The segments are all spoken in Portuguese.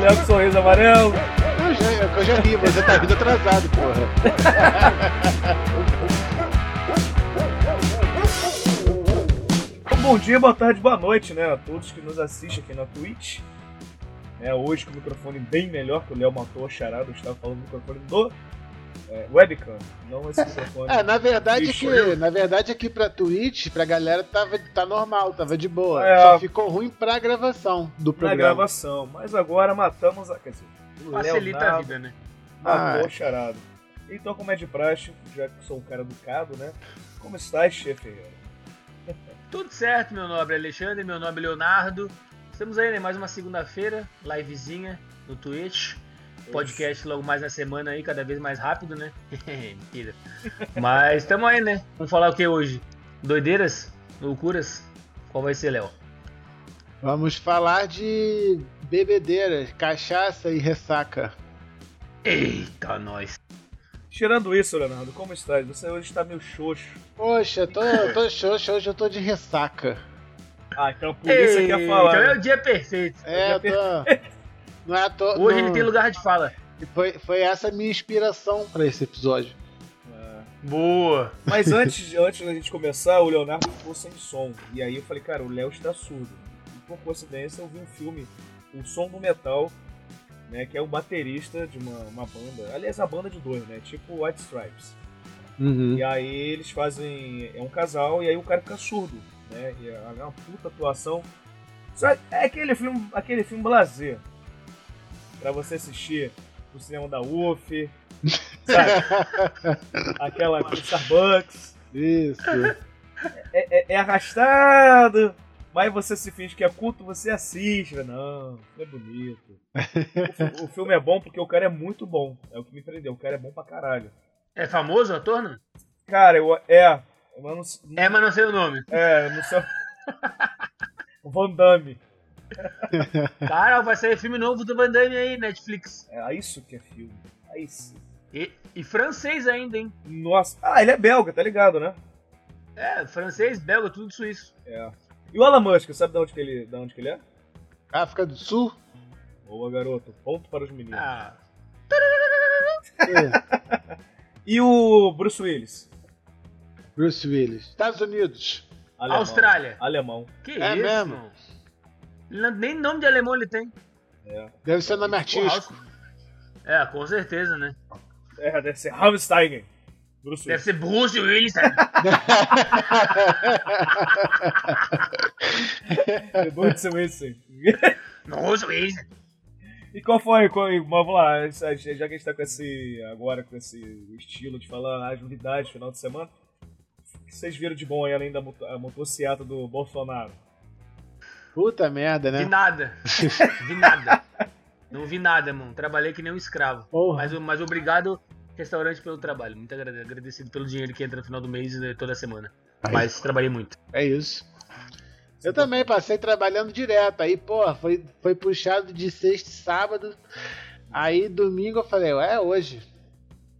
Leandro, sorriso amarelo. Eu já ri, você tá rindo atrasado, porra. Bom dia, boa tarde, boa noite, né, a todos que nos assistem aqui na Twitch. É, hoje com o microfone bem melhor, que o Léo matou a charada, eu estava falando do microfone do webcam, não esse microfone. Na verdade, pra Twitch, pra galera, tá normal, tava de boa. É, só ficou ruim pra gravação do programa. Pra gravação, mas agora matamos a... Quer dizer, o facilita Leonardo, a vida, né? Matou a charada. Então, como é de praxe, já que sou um cara educado, né, como estás, chefe? Tudo certo, meu nobre Alexandre, meu nobre Leonardo. Estamos aí, né? Mais uma segunda-feira, livezinha no Twitch. Podcast logo mais na semana aí, cada vez mais rápido, né? Mentira. Mas estamos aí, né? Vamos falar o que hoje? Doideiras? Loucuras? Qual vai ser, Léo? Vamos falar de bebedeiras, cachaça e ressaca. Eita, nós! Tirando isso, Leonardo, como estás? Você hoje está meio xoxo. Poxa, eu tô xoxo, hoje eu tô de ressaca. Ah, então por isso que ia falar. Então é o dia perfeito. Não é à toa, hoje não... ele tem lugar de fala. Foi essa a minha inspiração para esse episódio. Ah. Boa! Mas antes da gente começar, o Leonardo ficou sem som. E aí eu falei, cara, o Léo está surdo. E por coincidência eu vi um filme, O Som do Metal, né, que é o baterista de uma banda, aliás, a banda de dois, né, tipo White Stripes. Uhum. E aí eles fazem, é um casal, e aí o cara fica surdo, né, e é uma puta atuação. Só é aquele filme blasé, pra você assistir no cinema da UF, sabe, aquela Starbucks. Isso. É arrastado. Mas você se finge que é culto, você assiste. Não, é bonito. O filme é bom porque o cara é muito bom. É o que me prendeu, o cara é bom pra caralho. É famoso o ator, né? Cara, mas não sei o nome. É, não sei. Van Damme. Cara, vai sair filme novo do Van Damme aí, Netflix. É isso que é filme, é isso. E francês ainda, hein? Nossa, ele é belga, tá ligado, né? É, francês, belga, tudo suíço. É. E o Elon Musk, sabe de onde que ele é? África do Sul? Boa, garoto. Ponto para os meninos. Ah. E o Bruce Willis? Bruce Willis. Estados Unidos. Alemão. Austrália. Alemão. Que é isso? Mesmo? Nem nome de alemão ele tem. É. Deve ser nome artístico. É, com certeza, né? É, deve ser Rammstein. Deve ser Bruce Willis. Bruce Willis. Bruce Willis. E qual foi? Vamos lá, já que a gente tá com esse estilo de falar agilidade final de semana, o que vocês viram de bom aí além da motocicleta do Bolsonaro? Puta merda, né? De nada. Não vi nada, mano. Trabalhei que nem um escravo. Porra. Mas obrigado... Restaurante pelo trabalho, muito agradecido pelo dinheiro que entra no final do mês e toda semana. Aí. Mas trabalhei muito. É isso. Eu também passei trabalhando direto. Aí, pô, foi puxado de sexta e sábado. Aí domingo eu falei, hoje.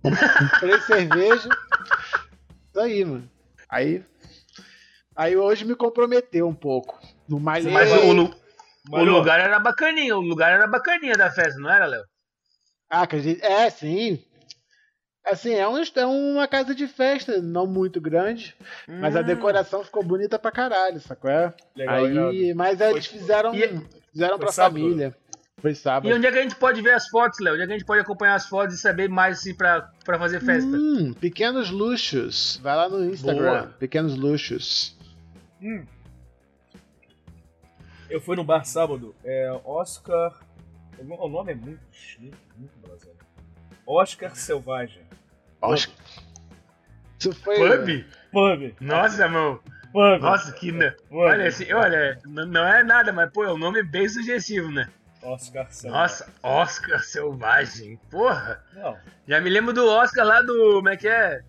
Comprei cerveja. Isso aí, mano. Aí hoje me comprometeu um pouco. No mais. Mas o lugar era bacaninha da festa, não era, Léo? Ah, que a gente. É, sim. Assim, é uma casa de festa, não muito grande, mas a decoração ficou bonita pra caralho, sacou? Legal, aí, mas eles fizeram pra família. Foi sábado. E onde é que a gente pode ver as fotos, Léo? Onde é que a gente pode acompanhar as fotos e saber mais assim, pra fazer festa? Pequenos Luxos. Vai lá no Instagram. Boa. Pequenos Luxos. Eu fui no bar sábado. Oscar... O nome é muito chique, muito brasileiro. Oscar Selvagem. Oscar. Isso foi. Pub. Nossa, mano. Pub. Nossa, que. Pub. Olha, não é nada, mas pô, é um nome bem sugestivo, né? Oscar Selvagem. Nossa, Oscar Selvagem. Porra. Não. Já me lembro do Oscar lá do. Como é que é?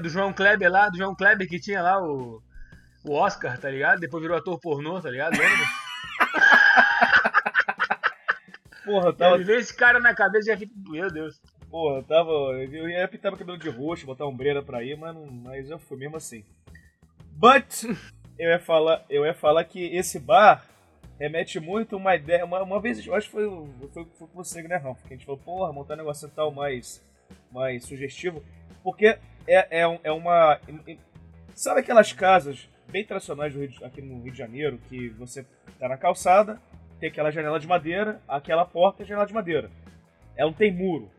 Do João Kleber lá, do João Kleber que tinha lá o Oscar, tá ligado? Depois virou ator pornô, tá ligado? Lembra? Porra, eu tava... Vê esse cara na cabeça e já fica... Meu Deus. Porra, eu ia pintar meu cabelo de roxo, botar ombreira pra ir, mas eu fui mesmo assim. But eu ia falar que esse bar remete muito uma ideia. Uma vez, eu acho que foi com você, né, Ralf? Que a gente falou, porra, montar um negócio tal mais sugestivo. Porque é uma... Sabe aquelas casas bem tradicionais aqui no Rio de Janeiro, que você tá na calçada, tem aquela janela de madeira, aquela porta e janela de madeira. Ela não tem muro.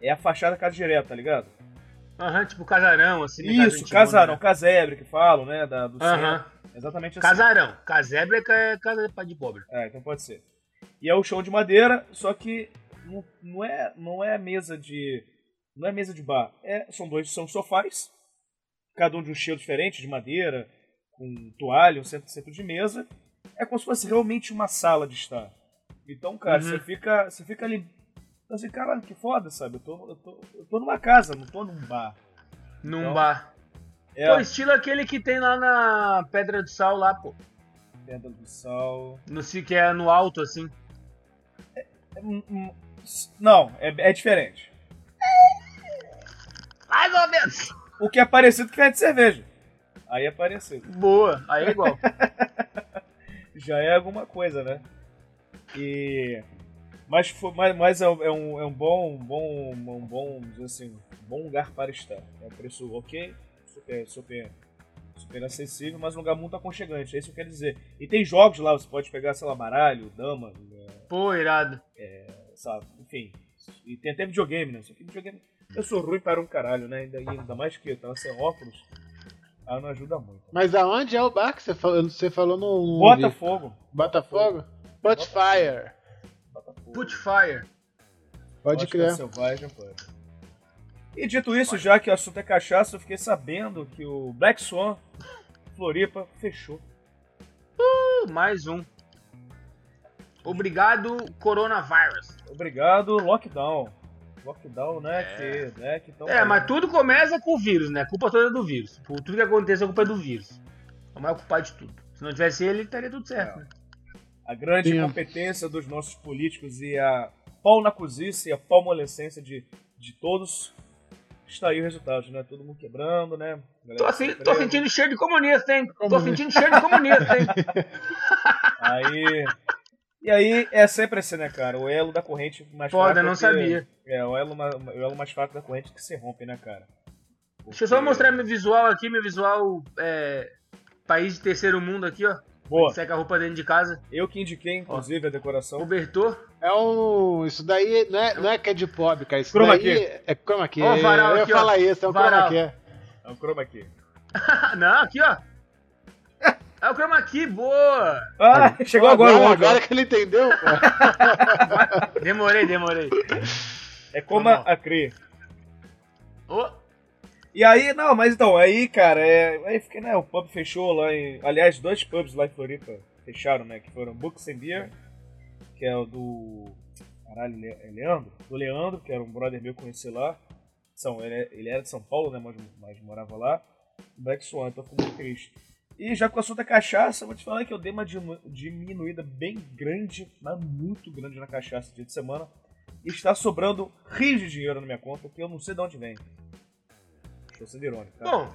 É a fachada casa direta, tá ligado? Aham, uhum, tipo casarão, assim. Isso, casarão, né? Casebre que falam, né? Do centro. Exatamente assim. Casarão. Casebre é casa de pobre. É, então pode ser. E é o chão de madeira, só que não é mesa de... Não é mesa de bar. São sofás, cada um de um cheiro diferente, de madeira, com toalha, um centro de mesa. É como se fosse realmente uma sala de estar. Então, cara, você fica ali... Assim, caralho, que foda, sabe? Eu tô numa casa, não tô num bar. Num bar. É. Pô, estilo aquele que tem lá na Pedra do Sal, lá, pô. Pedra do Sal... Não sei que é no alto, assim. É diferente. Mais ou menos. O que é parecido que é de cerveja. Aí é parecido. Boa, aí é igual. Já é alguma coisa, né? E... Mas é um bom lugar para estar. É um preço ok, super acessível, mas um lugar muito aconchegante, é isso que eu quero dizer. E tem jogos lá, você pode pegar, sei lá, baralho, dama. Pô, irado. Sabe, enfim. E tem até videogame, né? Videogame. Eu sou ruim para um caralho, né? Ainda mais que eu tava sem óculos, aí não ajuda muito. Mas aonde é o bar que você falou no... Botafogo. Botafogo? Botfire. Putfire. Pode crer. Selvagem, pode. E dito isso, já que o assunto é cachaça, eu fiquei sabendo que o Black Swan, Floripa, fechou. Mais um. Obrigado, coronavírus. Obrigado, lockdown. Lockdown, né? Mas tudo começa com o vírus, né? A culpa toda é do vírus. Tudo que acontece, a culpa é do vírus. É o maior culpado de tudo. Se não tivesse ele, estaria tudo certo, né? A grande incompetência dos nossos políticos e a pau-na-cozice e a pau-molescência de todos. Está aí o resultado, né? Todo mundo quebrando, né? Tô sentindo cheiro de comunista, hein? Aí... E aí, é sempre assim, né, cara? O elo da corrente mais fraca... Foda, não sabia. É, o elo mais fraco da corrente que se rompe, né, cara? Porque... Deixa eu só mostrar meu visual aqui, país de terceiro mundo aqui, ó. Boa. Seca a roupa dentro de casa. Eu que indiquei, inclusive, a decoração. Cobertor. Isso daí não é que é de pobre, cara. Isso croma daí aqui. É chroma key. Ó, varal eu aqui, falar isso, é um chroma key. É um chroma key. Não, aqui, ó. É o chroma key, boa. Ah, chegou agora que ele entendeu, pô. Demorei. É chroma key. Ô. E aí, cara, aí fiquei, né, o pub fechou lá em... Aliás, dois pubs lá em Floripa fecharam, né, que foram Books and Beer, que é o do... Caralho, é Leandro? Do Leandro, que era um brother meu que eu conheci lá. Ele era de São Paulo, né, mas morava lá. Black Swan, então ficou muito triste. E já com o assunto da cachaça, vou te falar que eu dei uma diminuída bem grande, mas muito grande na cachaça dia de semana. E está sobrando rios de dinheiro na minha conta, que eu não sei de onde vem. Tô sendo irônico, tá? Bom,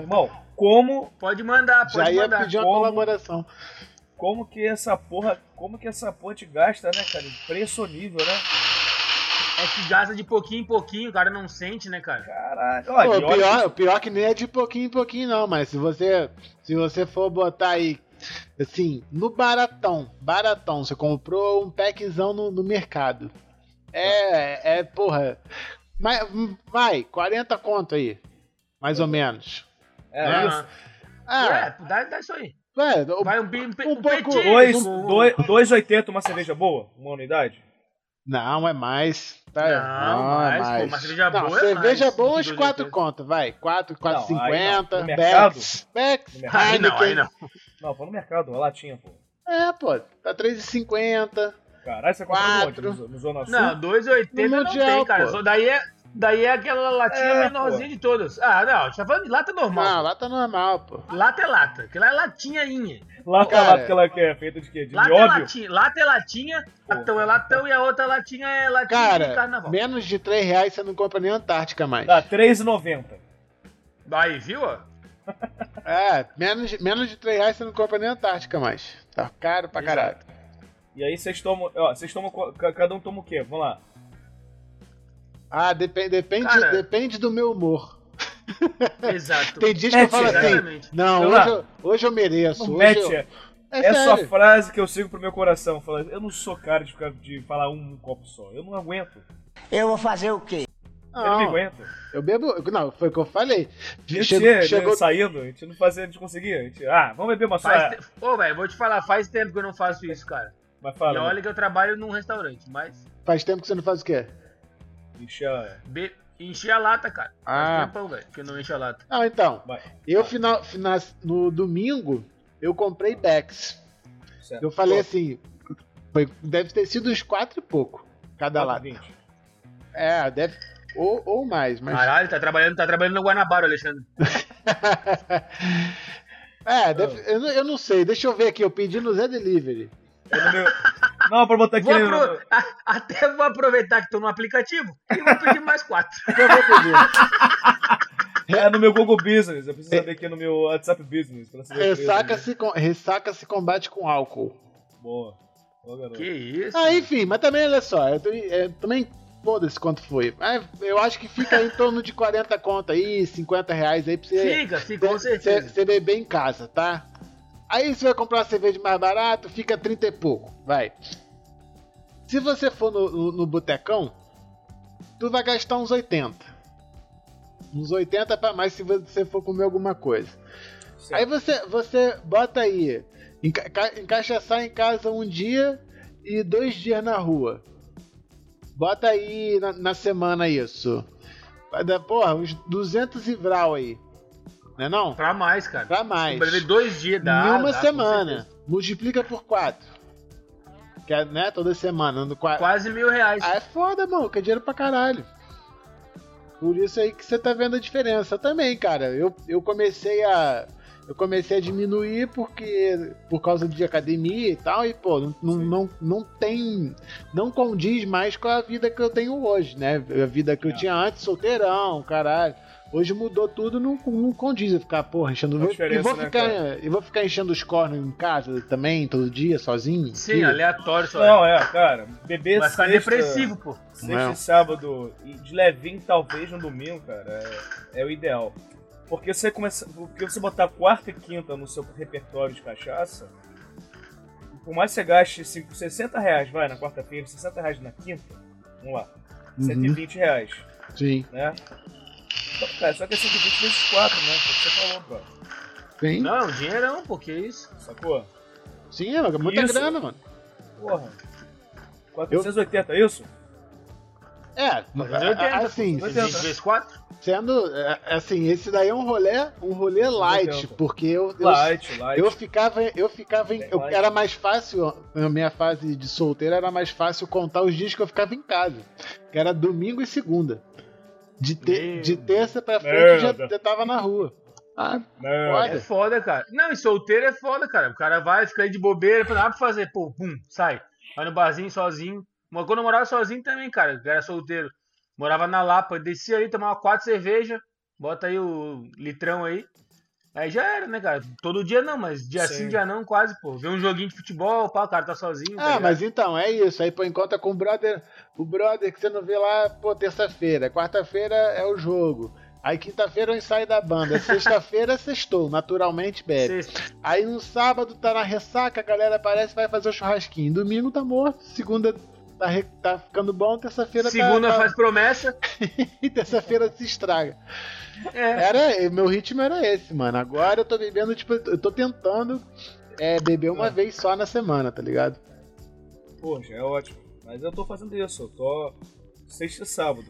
irmão, como... Pode mandar. Já ia pedir uma colaboração. Como que essa porra te gasta, né, cara? Impressionível, né? É que gasta de pouquinho em pouquinho, o cara não sente, né, cara? Caralho. Pô, pior que nem é de pouquinho em pouquinho, não, mas se você for botar aí, assim, no baratão, você comprou um packzão no mercado. Porra... Vai, 40 conto aí, mais ou menos. Isso. Dá isso aí. Vai um pouco... 2,80 uma cerveja boa, uma unidade? Não, é mais. Não, é mais. Pô, uma cerveja boa não, é cerveja mais, boa, uns 4 conto, vai. 4,50, Bex, Heineken. Não, foi no mercado, uma latinha, pô. Tá 3,50... Caralho, você comprou um monte no Zona Sul? Não, 2,80 não tem, cara. Só daí é aquela latinha menorzinha, pô, de todas. A gente tá falando de lata normal. Não, lata normal, pô. Lata é lata. Aquela é latinhainha. Lata, aquela que é feita de quê? De lata óbvio? Lata é latinha, pô, latão é latão e a outra latinha é latinha, cara, de carnaval. Menos de R$3 você não compra nem Antártica mais. Tá, R$3,90. Aí, viu, ó? É, menos de R$3 você não compra nem a Antártica mais. Tá caro pra caralho. E aí vocês tomam, ó, vocês tomam, cada um toma o quê? Vamos lá. Ah, depende do meu humor. Exato. Tem dias que eu falo assim, não, hoje eu mereço. Não, hoje eu... Essa frase que eu sigo pro meu coração, falando, eu não sou cara de falar um copo só, eu não aguento. Eu vou fazer o quê? Não, eu não aguento. Eu bebo, não, foi o que eu falei. Chegou saindo, a gente não fazia, a gente conseguia. A gente, vamos beber uma só. Pô, velho, vou te falar, faz tempo que eu não faço isso, cara. Mas fala. E olha que eu trabalho num restaurante, mas... Faz tempo que você não faz o quê? Encher a lata, cara. Ah. Faz tempo, velho, que eu não enche a lata. Ah, então, eu no domingo, eu comprei Bex. Certo. Eu falei assim, deve ter sido uns 4 e pouco, cada lata. 20. É, deve... Ou mais, mas... Caralho, tá trabalhando no Guanabara, Alexandre. Eu não sei, deixa eu ver aqui, eu pedi no Zé Delivery. Não, pra botar aqui... Até vou aproveitar que tô no aplicativo e vou pedir mais 4. Eu vou pedir. É no meu Google Business, eu preciso saber aqui no meu WhatsApp Business. Ressaca-se combate com álcool. Boa. Boa, que isso? Ah, enfim, mas também, olha só, eu também... Foda-se quanto foi. Eu acho que fica em torno de 40 conto aí, R$50 aí pra você... Fica, com certeza. Você beber em casa, tá? Aí você vai comprar uma cerveja mais barato, fica 30 e pouco, vai. Se você for no botecão, tu vai gastar uns 80. Uns 80 pra mais se você for comer alguma coisa. Sim. Aí você bota aí, encaixaçar em casa um dia e 2 dias na rua. Bota aí na semana isso. Vai dar, porra, uns 200 e vral aí. Não é não? Pra mais, cara. Pra mais. Pra ver 2 dias dá. Em uma semana. Multiplica por 4. Que é, né? Toda semana. Quase R$1.000. Ah, é foda, mano. Que é dinheiro pra caralho. Por isso aí que você tá vendo a diferença também, cara. Eu comecei a diminuir por causa de academia e tal, e pô, não condiz mais com a vida que eu tenho hoje, né? A vida que eu tinha antes, solteirão, caralho. Hoje mudou tudo, não condiz eu ficar, porra, enchendo... Eu vou ficar enchendo os cornos em casa também, todo dia, sozinho? Sim, filho. Aleatório só. Não, cara, beber vai ficar depressivo, pô. Sexta e sábado, de levinho, talvez, no domingo, cara, é o ideal. Porque você botar quarta e quinta no seu repertório de cachaça, por mais que você gaste R$60 vai, na quarta-feira, R$60 na quinta, vamos lá, R$120. Sim. Né? Só que é 120 vezes 4, né? Foi o que você falou, bro. Sim. Não, dinheiro não, pô, que isso? Sacou? Sim, é muita grana, mano. Porra. 480, é isso? É, 80, assim, 80 vezes 4? Sendo, assim, esse daí é um rolê light, porque light. Eu ficava, era mais fácil, na minha fase de solteiro, era mais fácil contar os dias que eu ficava em casa, que era domingo e segunda, de terça pra frente já tava na rua. Ah, foda. É foda, cara. Não, e solteiro é foda, cara, o cara vai, fica aí de bobeira, não dá pra fazer, pô, pum, sai, vai no barzinho sozinho, mas quando eu morava sozinho também, cara, eu era solteiro. Morava na Lapa, descia ali, tomava 4 cervejas, bota aí o litrão aí. Aí já era, né, cara? Todo dia não, mas dia sim, dia não, quase, pô. Vê um joguinho de futebol, pá, o cara tá sozinho. Ah, tá, mas então, é isso. Aí, pô, encontra com o brother que você não vê lá, pô, terça-feira. Quarta-feira é o jogo. Aí quinta-feira é o ensaio da banda. Sexta-feira é sextou, naturalmente bebe. Sexta. Aí no sábado tá na ressaca, a galera aparece e vai fazer o churrasquinho. Domingo tá morto, segunda... Tá ficando bom, terça-feira... Segunda faz promessa. E terça-feira se estraga. Meu ritmo era esse, mano. Agora eu tô bebendo, tipo... Eu tô tentando beber uma vez só na semana, tá ligado? Poxa, é ótimo. Mas eu tô fazendo isso. Eu tô sexta e sábado.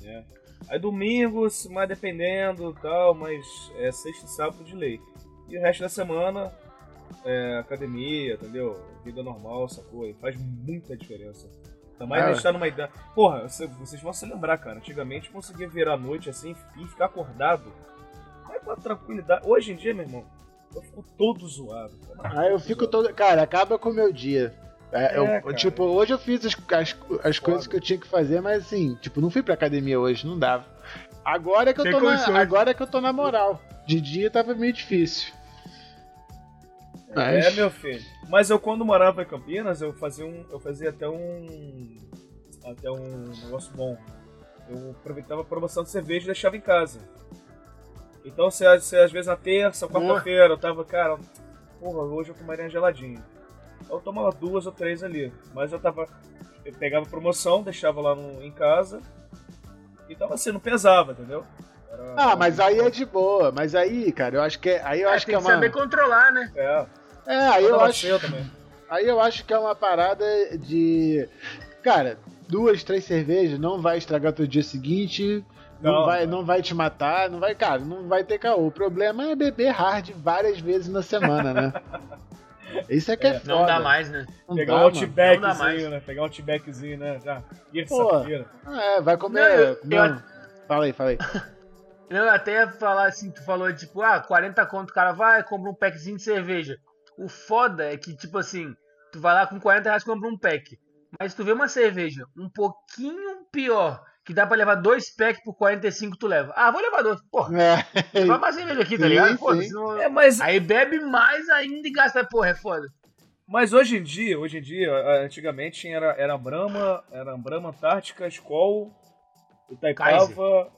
Né? Aí domingo, mais dependendo e tal, mas é sexta e sábado de lei. E o resto da semana... academia, entendeu? Vida normal, sacou? E faz muita diferença. Ainda mais a gente tá numa idade... Porra, vocês vão se lembrar, cara. Antigamente eu conseguia virar à noite assim e ficar acordado. Vai com a tranquilidade. Hoje em dia, meu irmão, eu fico todo zoado. Cara. Eu fico todo... Cara, acaba com o meu dia. Tipo, hoje eu fiz as coisas que eu tinha que fazer, mas assim, tipo, não fui pra academia hoje, não dava. Agora é que eu tô na moral. De dia tava meio difícil. Mas... É, meu filho. Mas eu, quando morava em Campinas, eu fazia até um negócio bom. Eu aproveitava a promoção de cerveja e deixava em casa. Então, se às vezes na terça ou quarta-feira eu tava, cara, porra, hoje eu tomaria geladinho. Eu tomava 2 ou 3 ali, mas eu pegava promoção, deixava lá em casa, então assim, não pesava, entendeu? Mas aí é de boa, mas aí, cara, eu acho que é, aí eu acho tem que é uma... saber controlar, né? É aí eu acho... Aí eu acho que é uma parada de... Cara, 2, 3 cervejas não vai estragar teu dia seguinte... Não vai te matar, não vai, cara, não vai ter caô. O problema é beber hard várias vezes na semana, né? Isso é que é foda. Não dá mais, né? Não pegar um outbackzinho, né? Pegar um outbackzinho, né? Já. Vai comer... Fala aí. Eu até ia falar assim, tu falou, tipo, 40 conto, o cara vai, compra um packzinho de cerveja. O foda é que, tipo assim, tu vai lá com 40 reais e compra um pack. Mas tu vê uma cerveja um pouquinho pior... Que dá pra levar 2 packs por 45, tu leva. Vou levar 2. Porra, levar mais cerveja aqui, tá ligado? Foda, senão... mas... Aí bebe mais ainda e gasta, porra, é foda. Mas hoje em dia, antigamente era Brahma, Antártica, Skoll, Itaipava... Kaiser.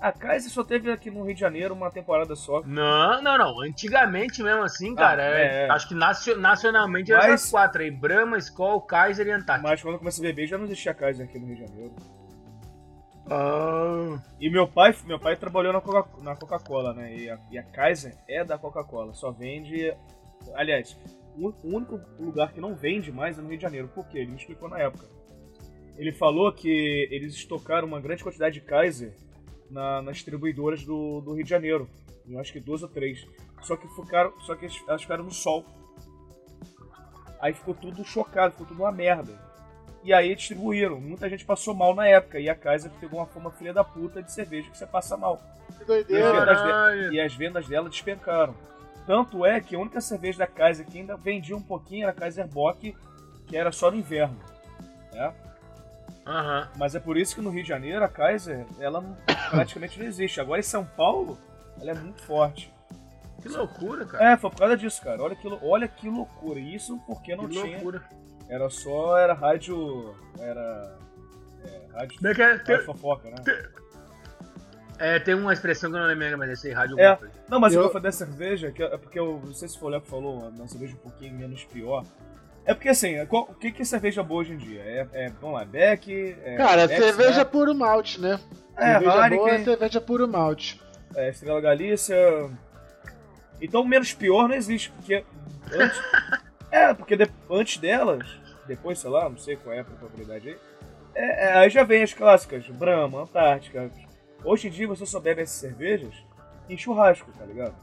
A Kaiser só teve aqui no Rio de Janeiro uma temporada só. Não. Antigamente mesmo assim, cara. Acho que nacionalmente eram as 4 aí. Brahma, Skoll, Kaiser e Antártica. Mas quando eu comecei a beber, já não existia Kaiser aqui no Rio de Janeiro. E meu pai trabalhou na Coca-Cola, né? E a Kaiser é da Coca-Cola, só vende... Aliás, o único lugar que não vende mais é no Rio de Janeiro. Por quê? Ele me explicou na época. Ele falou que eles estocaram uma grande quantidade de Kaiser nas distribuidoras do Rio de Janeiro. Eu acho que 2 ou 3. Só que elas ficaram no sol. Aí ficou tudo chocado, ficou tudo uma merda. E aí distribuíram. Muita gente passou mal na época. E a Kaiser pegou uma forma filha da puta de cerveja que você passa mal. Que doideira. E as vendas dela despencaram. Tanto é que a única cerveja da Kaiser que ainda vendia um pouquinho era a Kaiser Bock, que era só no inverno. Né? Uhum. Mas é por isso que no Rio de Janeiro a Kaiser, ela praticamente não existe. Agora em São Paulo, ela é muito forte. Que loucura, cara. Foi por causa disso, cara. Olha que loucura. Isso porque não tinha... Loucura. Era rádio... Rádio fofoca, né? Tem uma expressão que eu não lembro, mas esse rádio... Não, mas eu falei da cerveja, que é porque eu não sei se foi o Léo que falou, uma cerveja um pouquinho menos pior. É porque assim, o que é cerveja boa hoje em dia? Vamos lá, Beck... Cara, Bex, cerveja, né? Puro malte, né? Cerveja Heineken, boa é cerveja puro malte. Estrela Galícia... Então menos pior não existe, porque... Antes... porque antes delas, depois, sei lá, não sei qual é a probabilidade aí, aí já vem as clássicas, Brahma, Antártica. Hoje em dia você só bebe essas cervejas em churrasco, tá ligado?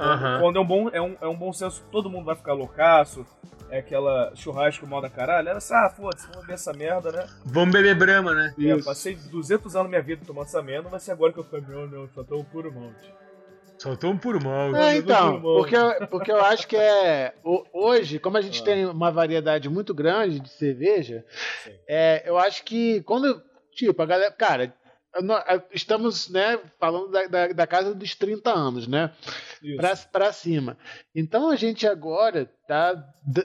Uhum. Quando é um bom senso, todo mundo vai ficar loucaço, é aquela churrasco mal da caralho, era assim, foda-se, vamos beber essa merda, né? Vamos beber Brahma, né? Eu passei 200 anos da minha vida tomando essa merda, mas agora que eu falei, meu, só tô puro monte. Soltou um puro mal. Então, porque eu acho que hoje, como a gente tem uma variedade muito grande de cerveja, eu acho que quando, tipo, a galera... Cara, estamos, né, falando da casa dos 30 anos, né? Pra cima. Então a gente agora,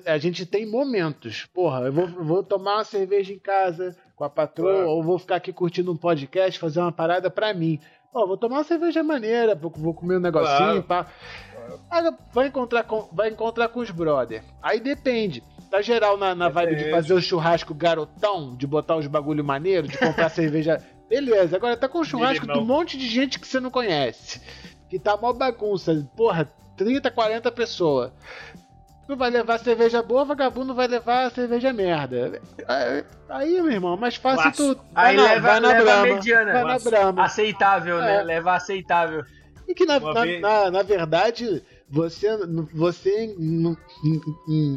a gente tem momentos. Porra, eu vou tomar uma cerveja em casa com a patroa, ou vou ficar aqui curtindo um podcast, fazer uma parada pra mim. Vou tomar uma cerveja maneira, vou comer um negocinho, pá. Claro. Vai encontrar com os brother. Aí depende. Tá geral na vibe de fazer o churrasco garotão, de botar os bagulho maneiro, de comprar cerveja. Beleza, agora tá com o churrasco de um monte de gente que você não conhece. Que tá mó bagunça. Porra, 30, 40 pessoas. Tu vai levar cerveja boa, vagabundo vai levar cerveja merda. Aí, meu irmão, mais fácil tu... Aí leva a mediana. Vai na Brahma. Aceitável, né? Leva aceitável. E que, na verdade, você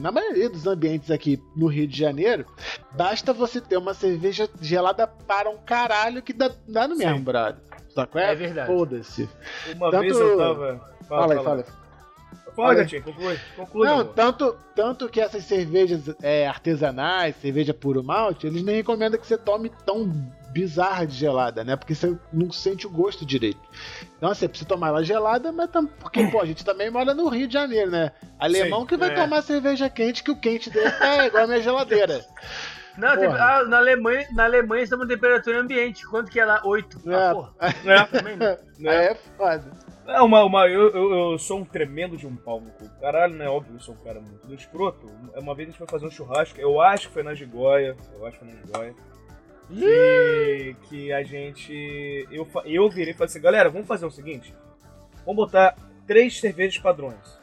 na maioria dos ambientes aqui no Rio de Janeiro, basta você ter uma cerveja gelada para um caralho que dá no mesmo, brother. Só que é verdade. Foda-se. Uma vez eu tava... Fala. Olha, Gatinho, conclui. Não, tanto que essas cervejas artesanais, cerveja puro malte, eles nem recomendam que você tome tão bizarra de gelada, né? Porque você não sente o gosto direito. Então, assim, precisa tomar ela gelada, mas porque, pô, a gente também mora no Rio de Janeiro, né? Alemão que vai tomar cerveja quente, que o quente dele é igual a minha geladeira. Não, na Alemanha estamos em temperatura ambiente. Quanto que é lá? 8. Ah, porra. É foda. Não, eu sou um tremendo de um pau no cu. Caralho, né? Óbvio, eu sou um cara muito escroto. Uma vez a gente foi fazer um churrasco, eu acho que foi na Gigoia. Que a gente... Eu virei e falei assim, galera, vamos fazer o seguinte. Vamos botar 3 cervejas padrões.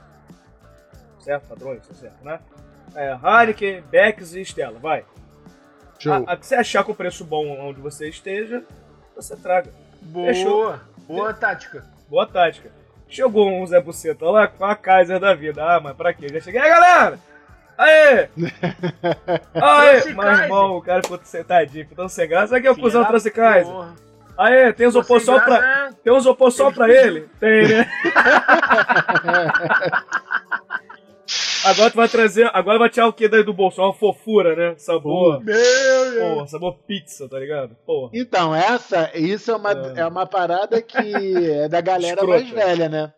Certo? Padrões, tá certo, né? Heineken, Bex e Stella, vai. A que você achar com o preço bom onde você esteja, você traga. Boa! Fechou. Boa tática. Boa tática. Chegou um Zé Buceta lá com a Kaiser da vida. Ah, mas pra quê? Já cheguei. Aí, galera! Aê! Aê! Mas, irmão, o cara ficou sentadinho, ficou tão sem graça. Aqui é o cuzão trouxe Kaiser. Aê, tem os opor só pra... Tem os opor só pra ele? Tem, né? Agora tu vai trazer... Agora vai tirar o que daí do bolso? Uma fofura, né? Sabor... Pô, sabor pizza, tá ligado? Porra. Então, isso é uma parada que é da galera escrota, mais velha, né?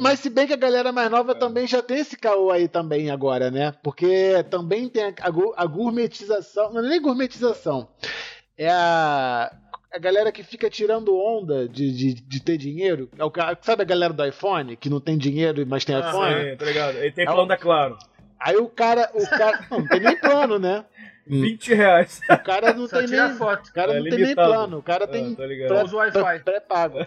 Mas se bem que a galera mais nova também já tem esse caô aí também agora, né? Porque também tem a gourmetização... Não é nem gourmetização. É a galera que fica tirando onda de ter dinheiro. Sabe a galera do iPhone, que não tem dinheiro, mas tem iPhone? Sim, tá ligado. Ele tem plano da Claro. Aí o cara não tem nem plano, né? R$20. O cara não tem nem foto. O cara não tem nem plano. O cara tem pré-pago.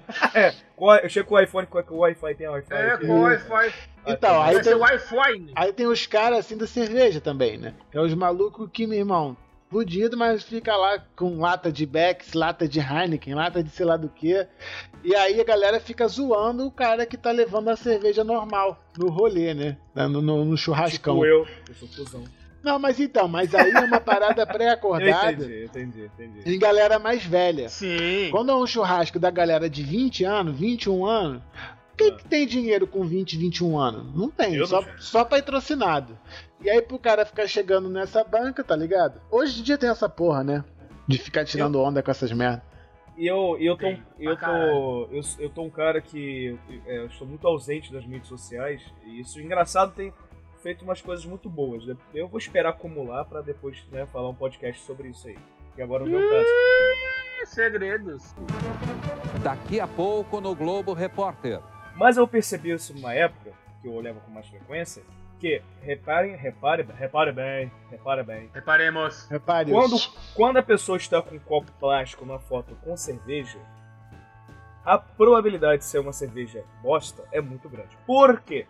Eu chego com o iPhone, com o Wi-Fi, tem Wi-Fi. Com o Wi-Fi. Então, aí tem Wi-Fi. Aí tem os caras assim da cerveja também, né? É os malucos que, meu irmão, fudido, mas fica lá com lata de Bex, lata de Heineken, lata de sei lá do que. E aí a galera fica zoando o cara que tá levando a cerveja normal no rolê, né? No churrascão. Tipo eu sou fusão. Não, mas aí é uma parada pré-acordada. Entendi. Em galera mais velha. Sim. Quando é um churrasco da galera de 20 anos, 21 anos... Quem que tem dinheiro com 20, 21 anos? Não tem, só patrocinado. E aí pro cara ficar chegando nessa banca, tá ligado? Hoje em dia tem essa porra, né? De ficar tirando onda com essas merdas. E eu tô um cara que... eu estou muito ausente das mídias sociais. E isso, engraçado, tem feito umas coisas muito boas. Eu vou esperar acumular pra depois, né, falar um podcast sobre isso aí. Que agora não é o caso. Segredos. Daqui a pouco no Globo Repórter. Mas eu percebi isso numa época, que eu olhava com mais frequência, que, repare bem. Reparemos. Quando a pessoa está com um copo plástico na foto com cerveja, a probabilidade de ser uma cerveja bosta é muito grande. Por quê?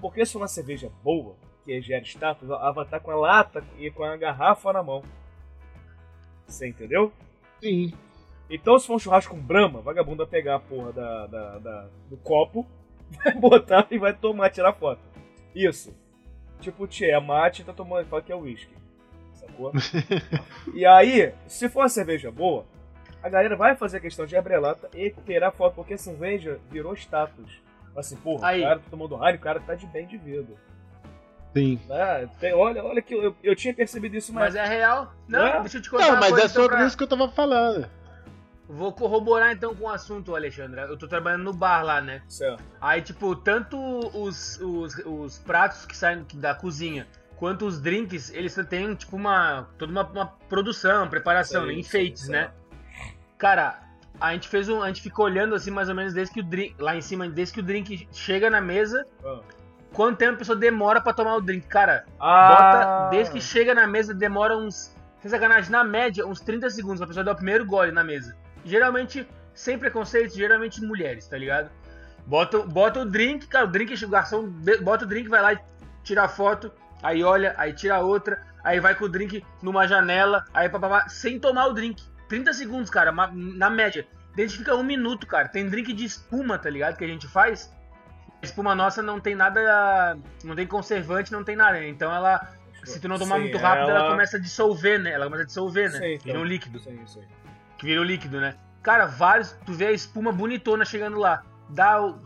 Porque se é uma cerveja boa, que gera status, ela vai estar com a lata e com a garrafa na mão. Você entendeu? Sim. Então, se for um churrasco com Brahma, vagabundo vai pegar a porra do copo, vai botar e vai tomar, tirar foto. Isso. Tipo, a mate tá tomando, fala que é uísque. Sacou? E aí, se for uma cerveja boa, a galera vai fazer a questão de abrir a lata e tirar foto, porque a cerveja virou status. Assim, porra, aí, o cara tá tomando raio, o cara tá de bem de vida. Sim. Ah, olha que eu tinha percebido isso, mas é real? Não, deixa eu te contar. Não, mas é sobre isso que eu tava falando. Vou corroborar então com o assunto, Alexandre. Eu tô trabalhando no bar lá, né? Certo. Aí, tipo, tanto os pratos que saem da cozinha, quanto os drinks, eles têm, tipo, toda uma produção, preparação, enfeites, né? Cara, a gente fica olhando, assim, mais ou menos, desde que o drink... Lá em cima, desde que o drink chega na mesa... Quanto tempo a pessoa demora pra tomar o drink? Cara, bota... Desde que chega na mesa, demora uns... Sem sacanagem, na média, uns 30 segundos. A pessoa dá o primeiro gole na mesa. Geralmente, sem preconceito, geralmente mulheres, tá ligado? Bota o drink, cara, o drink, o garçom bota o drink, vai lá e tira a foto, aí olha, aí tira outra, aí vai com o drink numa janela, aí papapá, sem tomar o drink. 30 segundos, cara, na média. A gente fica 1 minuto, cara. Tem drink de espuma, tá ligado, que a gente faz. A espuma nossa não tem nada, não tem conservante, não tem nada, então ela, se tu não tomar muito rápido, ela começa a dissolver, né? Sim, então, vira um líquido. Sim. Que vira o líquido, né? Cara, tu vê a espuma bonitona chegando lá.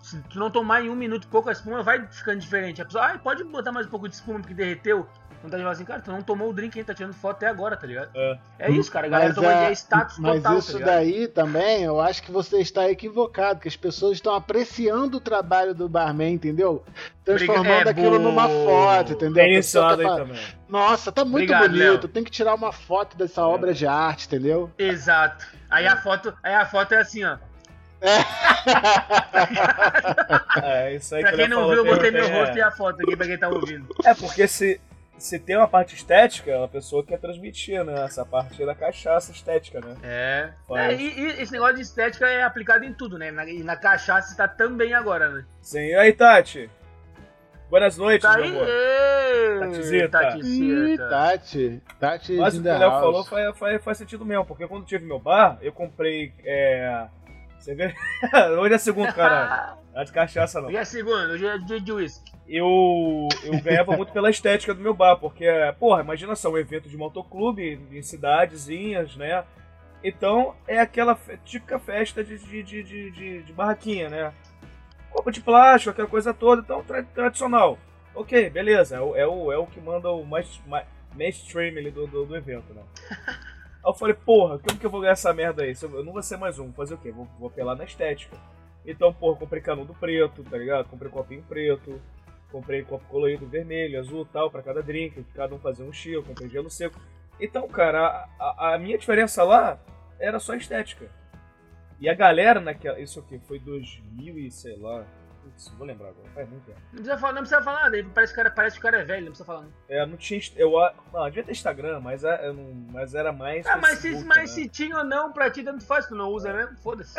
Se tu não tomar em 1 minuto pouco, a espuma vai ficando diferente. A pessoa, pode botar mais um pouco de espuma porque derreteu. Não tá de falar assim, cara, tu não tomou o drink, hein? Tá tirando foto até agora, tá ligado? É isso, cara, a galera tomou de status mas total, isso tá ligado? Daí também, eu acho que você está equivocado, que as pessoas estão apreciando o trabalho do barman, entendeu? Transformando aquilo numa foto, entendeu? Tem esse lado aí também. Nossa, tá muito bonito, tem que tirar uma foto dessa obra de arte, entendeu? Exato. Aí a foto é assim, ó. Isso aí pra quem não viu, eu botei meu rosto e a foto aqui pra quem tá ouvindo. É porque se tem uma parte estética, a pessoa quer transmitir, né? Essa parte da cachaça estética, né? E esse negócio de estética é aplicado em tudo, né? E na cachaça está também agora, né? Sim, e aí, Tati? Boas noites, meu amor. Tati. Mas o que o Léo falou faz sentido mesmo, porque quando tive meu bar, eu comprei. Você vê? Hoje é segundo, cara. Não é de cachaça, não. Hoje é segundo, hoje é de uísque. Eu ganhava muito pela estética do meu bar, porque, porra, imagina só, um evento de motoclube em cidadezinhas, né? Então, é aquela típica festa de barraquinha, né? Copo de plástico, aquela coisa toda, então, tradicional. Ok, beleza, é o que manda o mais mainstream ali do evento, né? Aí eu falei, porra, como que eu vou ganhar essa merda aí? Eu não vou ser mais um, vou fazer o quê? Vou apelar na estética. Então, porra, comprei canudo preto, tá ligado? Comprei copinho preto. Comprei copo colorido, vermelho, azul e tal, pra cada drink, cada um fazia um chia, comprei gelo seco. Então, cara, a minha diferença lá era só estética. E a galera naquela... Isso aqui foi 2000 e sei lá... Putz, vou lembrar agora, faz muito tempo. Não precisa falar, daí parece que o cara é velho, não precisa falar. Não. Não tinha... Não, devia ter Instagram, mas era mais... Se tinha ou não, pra ti tanto faz, tu não usa mesmo, foda-se.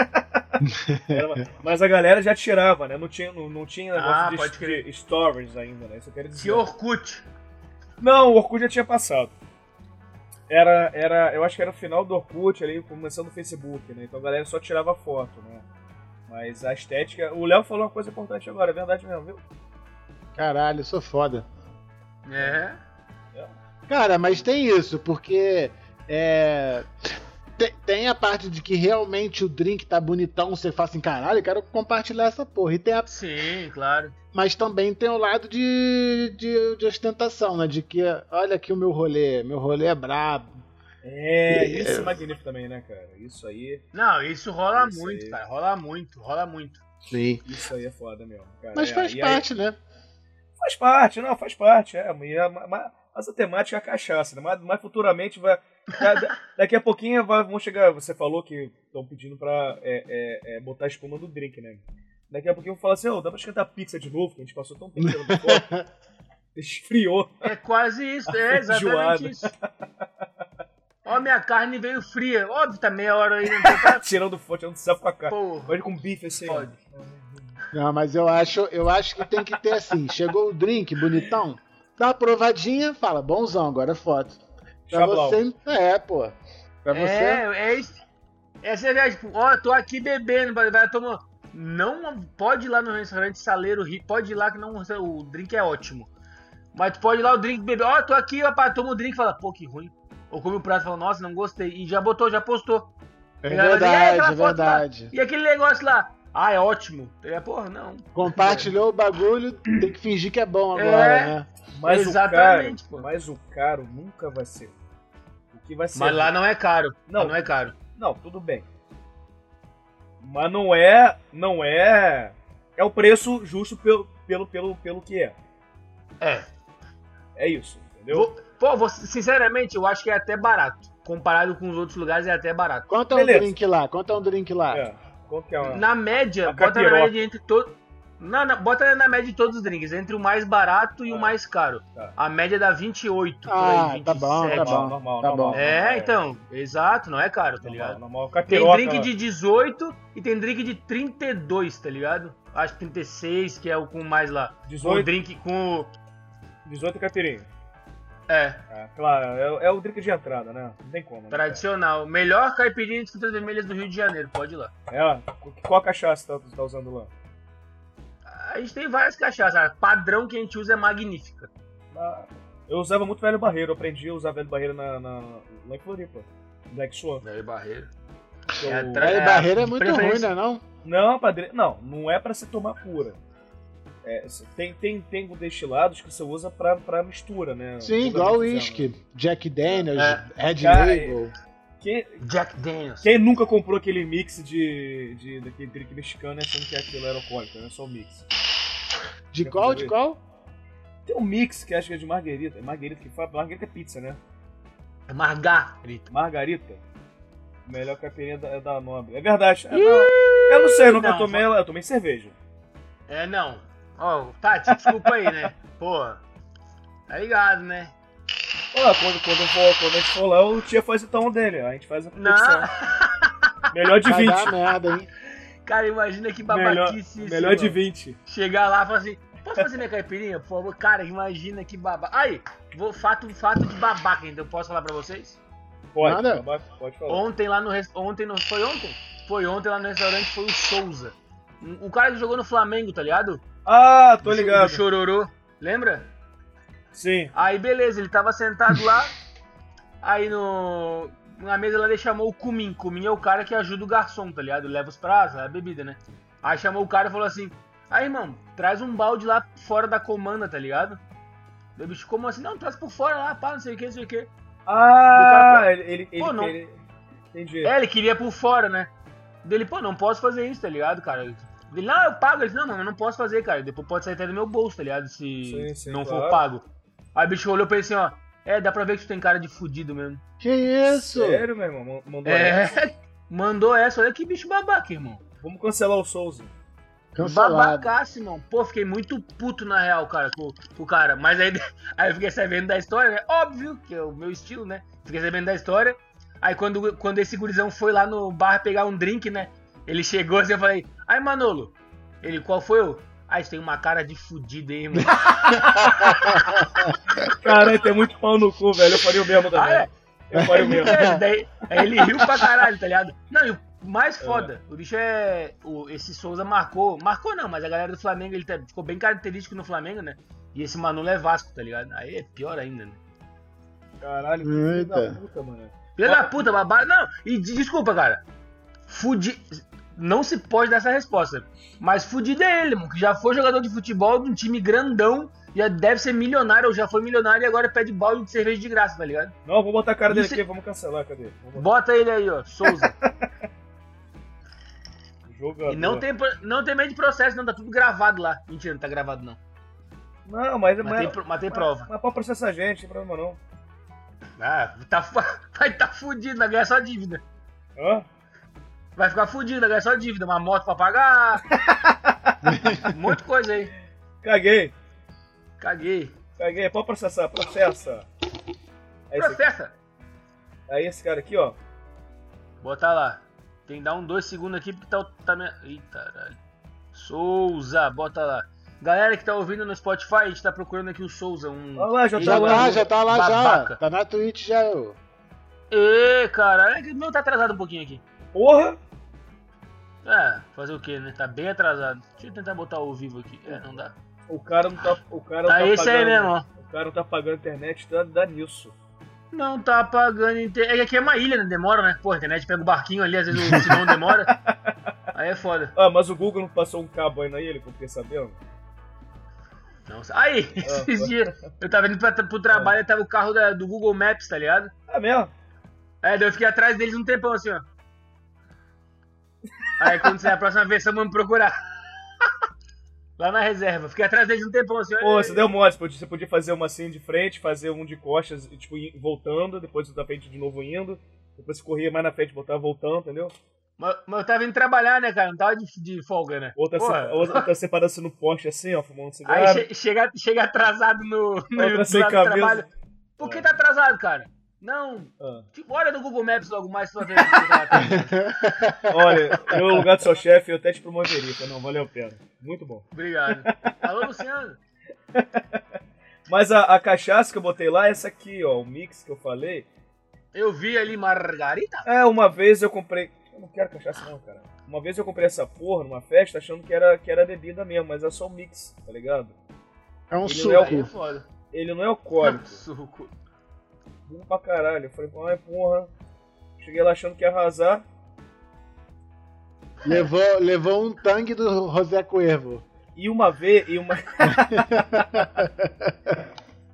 Mas a galera já tirava, né? Não tinha negócio de stories ainda, né? Isso eu quero dizer. Tinha Orkut. Não, o Orkut já tinha passado. Eu acho que era o final do Orkut, ali, começando o Facebook, né? Então a galera só tirava foto, né? Mas a estética... O Léo falou uma coisa importante agora, é verdade mesmo, viu? Caralho, eu sou foda. É. Cara, mas tem isso, porque... Tem a parte de que realmente o drink tá bonitão, você fala assim, caralho, eu quero compartilhar essa porra. E tem a... Sim, claro. Mas também tem o lado de ostentação, né? De que, olha aqui o meu rolê é brabo. Isso é magnífico também, né, cara? Isso aí... Não, isso rola muito, aí... cara. Rola muito. Sim. Isso aí é foda mesmo, cara. Mas faz parte, aí... né? Faz parte. Mas a temática é a cachaça, né? Mas futuramente vai... Daqui a pouquinho vão chegar. Você falou que estão pedindo pra botar a espuma do drink, né? Daqui a pouquinho vão falar assim: dá pra esquentar pizza de novo? Que a gente passou tão tempo no copo, esfriou. É quase isso, exatamente isso. Ó, minha carne veio fria. Óbvio, tá meia hora aí. Tirando sapo com a carne. Olha com bife assim. Pode. Não, mas eu acho que tem que ter assim: chegou o drink, bonitão, dá uma provadinha, fala, bonzão, agora é foto. Pra Chablau. Você, pô. Pra você. Essa é a verdade. Ó, tô aqui bebendo, vai tomar. Não pode ir lá no restaurante saleiro, pode ir lá que não, o drink é ótimo. Mas tu pode ir lá, o drink beber. Ó, tô aqui, rapaz, toma o drink e fala, pô, que ruim. Ou come o prato e fala, nossa, não gostei. E já postou. É verdade, é verdade. E aquele negócio lá. Ah, é ótimo. Porra, não. Compartilhou o bagulho, tem que fingir que é bom agora, né? Mas exatamente, o caro, pô. Mas o caro nunca vai ser. O que vai ser? Mas lá não é caro. Não é caro. Não, tudo bem. Mas não é. É o preço justo pelo que é. É isso, entendeu? Sinceramente, eu acho que é até barato. Comparado com os outros lugares, é até barato. Quanto é um drink lá? Qual que é uma... Na média, bota na média entre todos. Bota na média de todos os drinks, entre o mais barato e o mais caro. Tá. A média dá 28, por aí, 27. Tá bom. Normal. Então, exato, não é caro, tá ligado? Normal. Tem drink de 18 e tem drink de 32, tá ligado? Acho que 36, que é o com mais lá. 18? O drink com... 18 caipirinha. Claro, é o drink de entrada, né? Não tem como. Né? Tradicional. Melhor caipirinha de frutas vermelhas do Rio de Janeiro, pode ir lá. Qual cachaça você tá usando lá? A gente tem várias cachaças, padrão que a gente usa é magnífica. Eu usava muito Velho Barreiro, eu aprendi a usar Velho Barreiro lá em Floripa, Black Swan. Velho Barreiro. Velho Barreiro é muito ruim, né? Não, padre, não é pra se tomar pura. É, tem destilados que você usa pra mistura, né? Sim, igual o uísque. Jack Daniels, Red Label. Jack Daniels. Quem nunca comprou aquele mix de daquele drink mexicano, né? Sendo que aquilo era alcoólico, né? Só o mix. De qual? Tem um mix que acho que é de margarita. É margarita que fala. Margarita é pizza, né? É margarita. Margarita. Melhor caipirinha é da Nobre. É verdade. É da... Eu não sei, eu nunca tomei ela. Eu tomei cerveja. É, não. Ó, Tati, desculpa aí, né? Pô, tá ligado, né? Olha, quando a gente for lá, o tia faz o tom dele, ó. A gente faz a competição. Não. Melhor de 20. Vai dar merda, hein? Cara, imagina que babaquice isso. Melhor de 20. Chegar lá e falar assim, posso fazer minha caipirinha, por favor? Cara, imagina que babaca. Aí, fato de babaca, então posso falar pra vocês? Pode, nada. Babaca, pode falar. Ontem lá no restaurante, foi ontem? Foi ontem lá no restaurante, foi o Souza. O cara que jogou no Flamengo, tá ligado? Ah, tô ligado. O Chororô, lembra? Sim. Aí, beleza, ele tava sentado lá, aí na mesa lá ele chamou o Cumim. Cumim é o cara que ajuda o garçom, tá ligado? Leva os pratos, a bebida, né? Aí chamou o cara e falou assim, aí, irmão, traz um balde lá fora da comanda, tá ligado? O bicho, como assim? Não, traz por fora lá, pá, não sei o que, não sei o que. Ah, cara, ele entendi. É, ele queria por fora, né? Dele, pô, não posso fazer isso, tá ligado, cara? Ele, não, eu pago. Ele disse, não, eu não posso fazer, cara. Depois pode sair até do meu bolso, tá ligado? Se não for pago. Aí o bicho olhou pra ele assim, ó. É, dá pra ver que tu tem cara de fudido mesmo. Que isso? Sério, meu irmão? Mandou essa? Mandou essa. Olha que bicho babaca, irmão. Vamos cancelar o Souza. Cancelado. Babacaço, irmão. Pô, fiquei muito puto, na real, cara, com o cara. Mas aí eu fiquei sabendo da história, né? Óbvio, que é o meu estilo, né? Fiquei sabendo da história. Aí quando esse gurizão foi lá no bar pegar um drink, né? Ele chegou assim, eu falei, aí Manolo, ele, qual foi o? Ah, isso tem uma cara de fudido aí, mano. Caralho, tem muito pau no cu, velho, eu faria o mesmo também. Ah, é? Eu faria o mesmo. É, daí, aí ele riu pra caralho, tá ligado? Não, e o mais foda, o bicho é... Esse Souza marcou não, mas a galera do Flamengo, ele ficou bem característico no Flamengo, né? E esse Manolo é Vasco, tá ligado? Aí é pior ainda, né? Caralho, filho da puta, mano. Filho da puta, babado. Não, e desculpa, cara. Fudido. Não se pode dar essa resposta. Mas fudido é ele, mano, que já foi jogador de futebol de um time grandão, já deve ser milionário, ou já foi milionário e agora pede balde de cerveja de graça, tá ligado? Não, vou botar a cara dele aqui, vamos cancelar, cadê? Bota ele aí, ó, Souza. Jogador. E não tem meio de processo, não, tá tudo gravado lá. Mentira, não tá gravado não. Não, mas tem prova. Mas pode processar a gente, não tem problema não. Ah, tá fudido, vai ganhar só dívida. Hã? Vai ficar fudido, vai ganhar só dívida, uma moto pra pagar, um monte de coisa aí. Caguei, pode processar, processa. Aí esse cara aqui, ó. Bota lá, tem que dar 2 segundos aqui porque tá minha... Eita, caralho. Souza, bota lá. Galera que tá ouvindo no Spotify, a gente tá procurando aqui o Souza, Olha lá, já tá lá. Tá na Twitch já, eu. Ê, caralho, o meu tá atrasado um pouquinho aqui. Porra! É, fazer o que, né? Tá bem atrasado. Deixa eu tentar botar ao vivo aqui. É, não dá. O cara não tá pagando... Tá aí mesmo, ó. O cara não tá pagando internet, dá nisso. Não tá pagando internet... É, aqui é uma ilha, né? Demora, né? Porra, a internet pega o barquinho ali, às vezes o sinal demora. Aí é foda. Ah, mas o Google não passou um cabo aí na ilha, porque sabendo? Não, aí, esses dias... Eu tava indo pro trabalho, tava o carro do Google Maps, tá ligado? É mesmo? É, daí eu fiquei atrás deles um tempão, assim, ó. Aí quando sair a próxima versão, vamos procurar. Lá na reserva. Fiquei atrás deles um tempão, assim. Pô, você deu mole. Você podia fazer uma assim de frente, fazer um de costas, tipo, voltando, depois da frente de novo indo. Depois você corria mais na frente, botava voltando, entendeu? Mas eu tava indo trabalhar, né, cara? Não tava de folga, né? Outra separando-se no poste, assim, ó, fumando um cigarro. Aí chega atrasado no trabalho. Por que tá atrasado, cara? Não, olha no Google Maps logo mais pra ver. Olha, eu no lugar do seu chefe, eu até te promoveria, então não, valeu a pena. Muito bom. Obrigado. Alô, Luciano. Mas a cachaça que eu botei lá, essa aqui, ó, o mix que eu falei. Eu vi ali, margarita. É, uma vez eu comprei... Eu não quero cachaça não, cara. Uma vez eu comprei essa porra numa festa achando que era bebida mesmo, mas é só o mix, tá ligado? É um suco. Ele não é alcoólico. É um suco. Burro pra caralho, eu falei, ai porra, cheguei lá achando que ia arrasar. Levou um tangue do José Cuervo.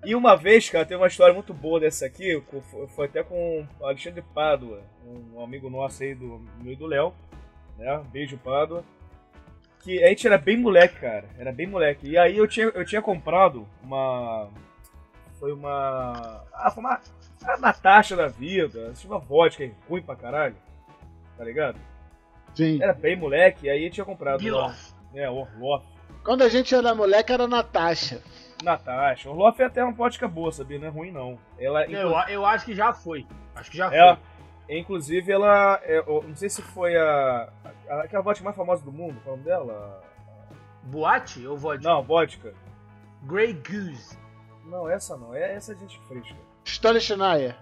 E uma vez, cara, tem uma história muito boa dessa aqui, foi até com o Alexandre Pádua, um amigo nosso aí do meu e do Léo, né? Beijo, Pádua. Que a gente era bem moleque, cara, era bem moleque. E aí eu tinha comprado uma... Foi uma Natasha da vida, uma vodka ruim pra caralho, tá ligado? Sim. Era bem moleque, aí eu tinha comprado... Orloff. É, Orloff. Quando a gente era moleque era Natasha. Natasha. Orloff é até uma vodka boa, sabia? Não é ruim, não. Ela, eu acho que já foi. Acho que já ela, foi. Inclusive, ela... não sei se foi aquela vodka mais famosa do mundo, qual é o nome dela? Boate ou vodka? Não, vodka. Grey Goose. Não, essa não. É essa de gente fresca. Stolichnaya.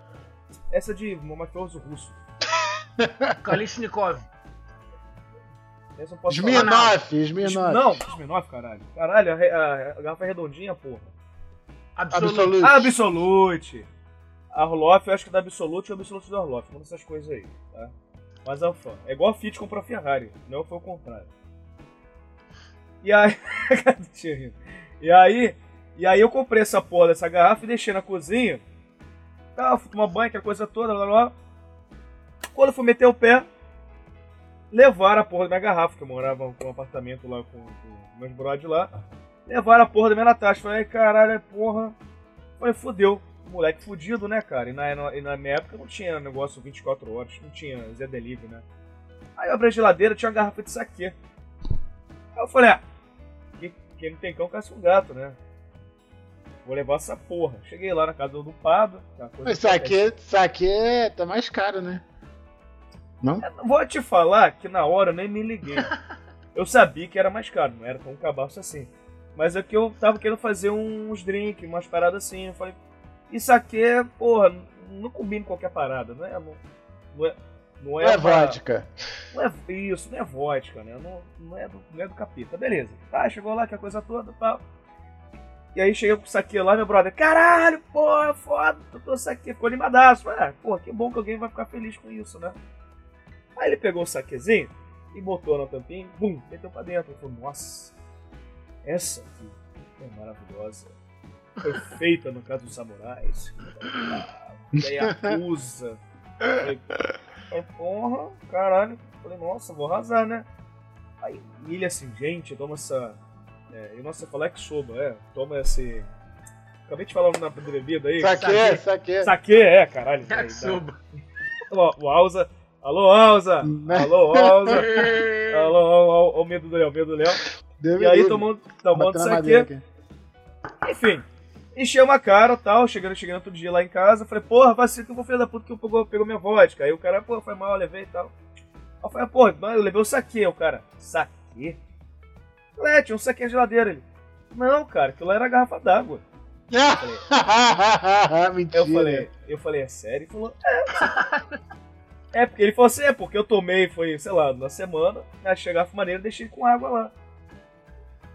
Essa de mafioso russo. Kalishnikov. Smirnoff. Não, Smirnoff, caralho. Caralho, a garrafa é redondinha, porra. Absolute. Absolute. A Orloff, eu acho que é da Absolute e o Absolute da Orloff. Uma dessas coisas aí, tá? Mas é fã. É igual a Fiat comprou a Ferrari. Não foi o contrário. E aí... E aí eu comprei essa porra dessa garrafa e deixei na cozinha. Tá, fui tomar banho, aquela coisa toda, blá, blá. Quando eu fui meter o pé... Levaram a porra da minha garrafa, que eu morava com um apartamento lá com meus brothers lá. Levaram a porra da minha Natasha. Falei, caralho, porra. Falei, fodeu. Moleque fudido, né, cara? E na minha época não tinha negócio 24 horas, não tinha Zé Delivery, né? Aí eu abri a geladeira, tinha uma garrafa de saquê. Aí eu falei, quem não tem cão, caça um gato, né? Vou levar essa porra. Cheguei lá na casa do Pado. Mas saquê tá mais caro, né? Não? Vou te falar que na hora eu nem me liguei. Eu sabia que era mais caro, não era tão cabaço assim. Mas é que eu tava querendo fazer uns drinks, umas paradas assim. Eu falei, isso aqui é, porra, não combina qualquer parada, né? Não é vodka. Não é isso, não é vodka, né? Não é do capeta. Beleza. Tá, chegou lá, que a coisa toda, tal. E aí cheguei com o saque lá, meu brother, caralho, porra, foda, tô saque, ficou animadaço. Ah, porra, que bom que alguém vai ficar feliz com isso, né? Aí ele pegou o saquezinho e botou na tampinha, bum, meteu pra dentro. Eu falei, nossa, essa aqui é maravilhosa. Foi feita no caso dos samurais. Daí acusa. Falei, porra, caralho. Falei, nossa, vou arrasar, né? Aí milha assim, gente, toma essa... eu não sei falar que soba, toma esse... Acabei de falar o nome da bebida aí. Saque. Saque, caralho. Saque soba. O Alza... Alô, Alza! Alô, o medo do Léo, E aí, tomando isso aqui. Enfim, encheu uma cara e tal, chegando outro dia lá em casa. Falei, porra, vai ser que eu vou filho da puta que pegou minha vodka. Aí o cara, porra, foi mal, eu levei e tal. Aí eu falei, porra, eu levei o saque. O cara, saque? Falei, tinha um saque na geladeira. Ele, não, cara, aquilo lá era garrafa d'água. Mentira. Eu falei, é sério? Ele falou, porque ele falou assim, porque eu tomei, foi, sei lá, na semana, aí chegava a maneira, deixei com água lá.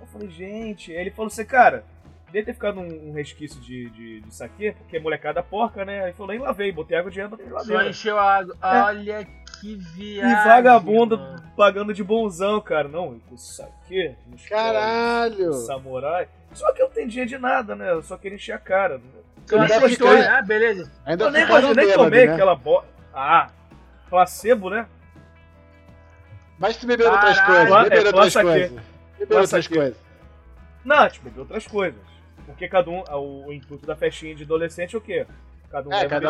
Eu falei, gente, aí ele falou assim, cara, devia ter ficado um resquício de saque, porque é molecada porca, né? Aí falou, nem lavei, botei água de botei lá dentro. Só encheu a água, olha que viagem. E vagabundo pagando de bonzão, cara. Não, saque, caralho. Samurai. Só que eu não entendia de nada, né? Eu só queria encher a cara. Beleza. Ainda eu nem tomei, né? Aquela bola. Placebo, né? Mas tu bebeu outras coisas. Bebeu outras coisas. Não, tu bebeu outras coisas. Porque cada um... O intuito da festinha de adolescente é o quê? Cada um leva...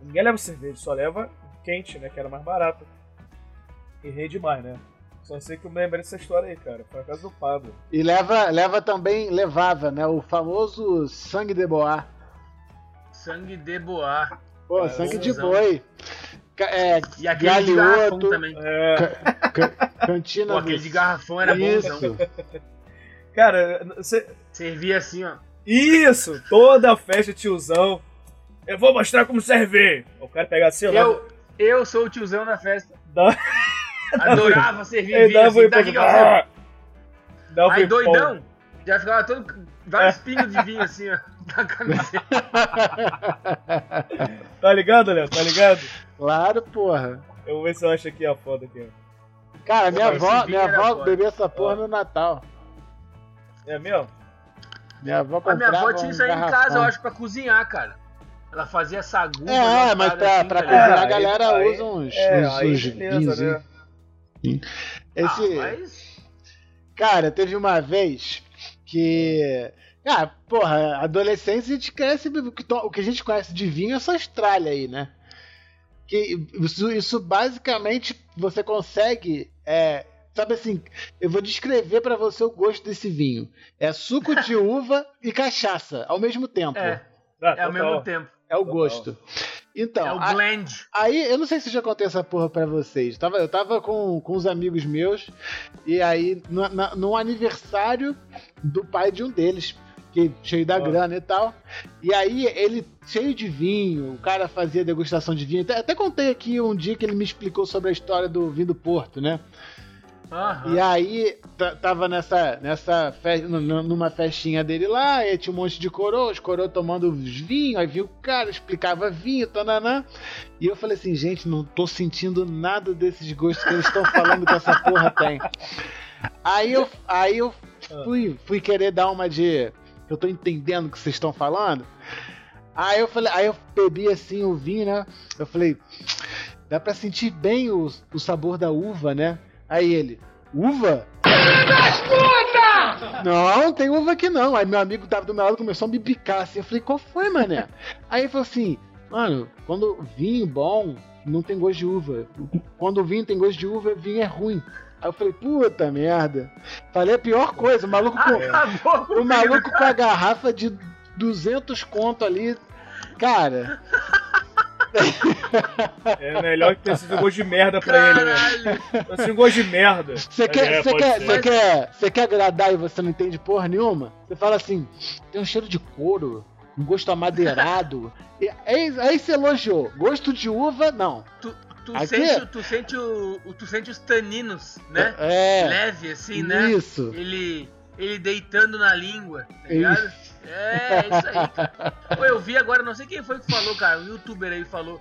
Ninguém leva cerveja, só leva quente, né? Que era mais barato. Errei demais, né? Só sei que eu me lembrei dessa história aí, cara. Foi a casa do Pablo. E levava também, né? O famoso sangue de boa. Sangue de boa. Pô, é, sangue de boi. E aquele galioto, de garrafão também. Cantina. Pô, aquele de garrafão era isso. Bom, então. Cara, servia assim, ó. Isso! Toda a festa, tiozão. Eu vou mostrar como servir. O cara pegava assim, ó. Eu sou o tiozão da festa. Adorava servir vinho assim. Aí doidão, já ficava todo... Vários pingos de vinho assim, ó. Na camiseta. Tá ligado, Léo? Claro, porra. Eu vou ver se eu acho aqui a foto aqui, ó. Cara, minha avó bebeu essa porra no Natal. É mesmo? Minha avó comprava. A minha avó tinha isso aí em casa, eu acho, pra cozinhar, cara. Ela fazia sagu. É, mas pra cozinhar a galera usa uns vinhos, né? Cara, teve uma vez que... Ah, porra, adolescência a gente cresce... O que a gente conhece de vinho é essa estralha aí, né? Que isso basicamente você consegue... sabe assim, eu vou descrever pra você o gosto desse vinho. É suco de uva e cachaça ao mesmo tempo. É ao mesmo tempo. É o gosto. Então, é o blend. Aí, eu não sei se eu já contei essa porra pra vocês. Eu tava com uns amigos meus, e aí, num aniversário do pai de um deles, que cheio da grana e tal. E aí, ele, cheio de vinho, o cara fazia degustação de vinho. Até contei aqui um dia que ele me explicou sobre a história do vinho do Porto, né? Uhum. E aí, tava nessa festa, numa festinha dele lá, e tinha um monte de coroa, os coroa tomando vinho, aí viu o cara, explicava vinho, tananã. E eu falei assim, gente, não tô sentindo nada desses gostos que eles estão falando que essa porra tem. Aí eu fui querer dar uma de... Eu tô entendendo o que vocês estão falando. Aí eu bebi assim o vinho, né? Eu falei, dá pra sentir bem o sabor da uva, né? Aí ele, uva? Filho das puta! Não tem uva aqui não. Aí meu amigo tava do meu lado, começou a me bicar assim. Eu falei, qual foi, mané? Aí ele falou assim, mano, quando vinho bom, não tem gosto de uva. Quando o vinho tem gosto de uva, vinho é ruim. Aí eu falei, puta merda. Falei a pior coisa, o maluco com a garrafa de 200 conto ali. Cara... É melhor que tenha sido um gosto de merda pra ele, né? Assim, um gosto de merda. Você quer agradar e você não entende porra nenhuma? Você fala assim, tem um cheiro de couro, um gosto amadeirado. E aí você elogiou. Gosto de uva, não. Tu sente os taninos, né? Leve, assim, né? Isso. Ele deitando na língua, tá ligado? Isso. É isso aí, cara. Pô, eu vi agora, não sei quem foi que falou, cara. Um youtuber aí falou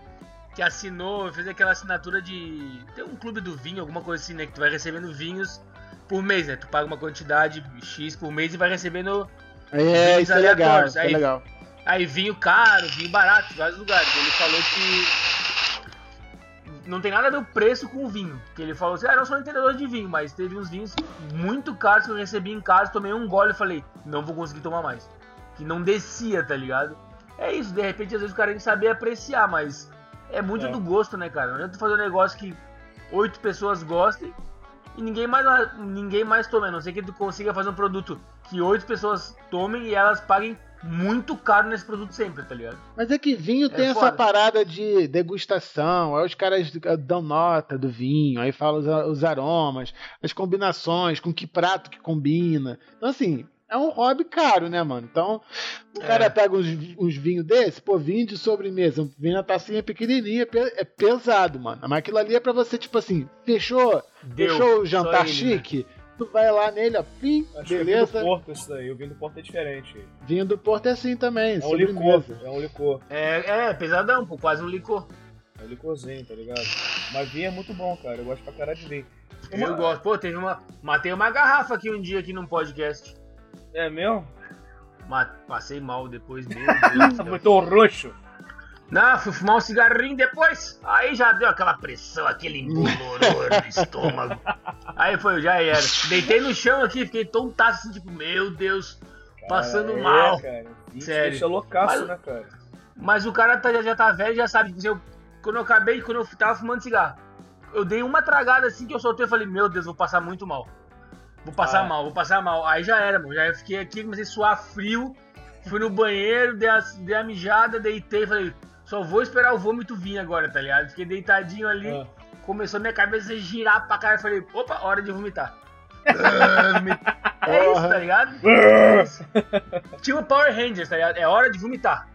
que assinou, fez aquela assinatura de... Tem um clube do vinho, alguma coisa assim, né? Que tu vai recebendo vinhos por mês, né? Tu paga uma quantidade X por mês e vai recebendo vinhos aleatórios. Isso é legal. Aí vinho caro, vinho barato, de vários lugares. Ele falou que não tem nada a ver o preço com o vinho. Que ele falou assim, eu não sou um entendedor de vinho, mas teve uns vinhos muito caros que eu recebi em casa, tomei um gole e falei, não vou conseguir tomar mais. Que não descia, tá ligado? É isso, de repente, às vezes o cara tem que saber apreciar, mas é muito do gosto, né, cara? Não adianta fazer um negócio que 8 pessoas gostem e ninguém mais tome, a não ser que tu consiga fazer um produto que 8 pessoas tomem e elas paguem muito caro nesse produto sempre, tá ligado? Mas é que vinho tem foda. Essa parada de degustação, aí os caras dão nota do vinho, aí falam os aromas, as combinações, com que prato que combina. Então, assim... É um hobby caro, né, mano? Então, o cara pega uns vinhos desse, pô, vinho de sobremesa, um vinho na tacinha pequenininha, é pesado, mano. Mas aquilo ali é pra você, tipo assim, fechou o jantar ele, chique, né? Tu vai lá nele, ó, pim, beleza. O vinho do Porto, isso daí, o vinho do Porto é diferente. Vinho do Porto é assim também, é um licor. É pesadão, pô, quase um licor. É um licorzinho, tá ligado? Mas vinho é muito bom, cara, eu gosto pra caralho de vinho. Eu gosto, pô, teve uma... Matei uma garrafa aqui um dia, aqui num podcast. É mesmo? Passei mal depois, meu Deus. Botou roxo. Não, fui fumar um cigarrinho depois. Aí já deu aquela pressão, aquele emboloror no estômago. Aí foi, já era. Deitei no chão aqui, fiquei tontaço assim, tipo, meu Deus, cara, passando mal. Cara. Sério. Deixa loucaço, né, cara? Mas o cara já tá velho, já sabe. Quando eu tava fumando cigarro, eu dei uma tragada assim que eu soltei e falei, meu Deus, vou passar muito mal. Vou passar mal. Aí já era, mano. Já fiquei aqui, comecei a suar frio. Fui no banheiro, dei a mijada, deitei. Falei, só vou esperar o vômito vir agora, tá ligado? Fiquei deitadinho ali. Ah. Começou a minha cabeça a girar pra caralho. Falei, opa, hora de vomitar. É isso, tá ligado? É isso. Tipo Power Rangers, tá ligado? É hora de vomitar.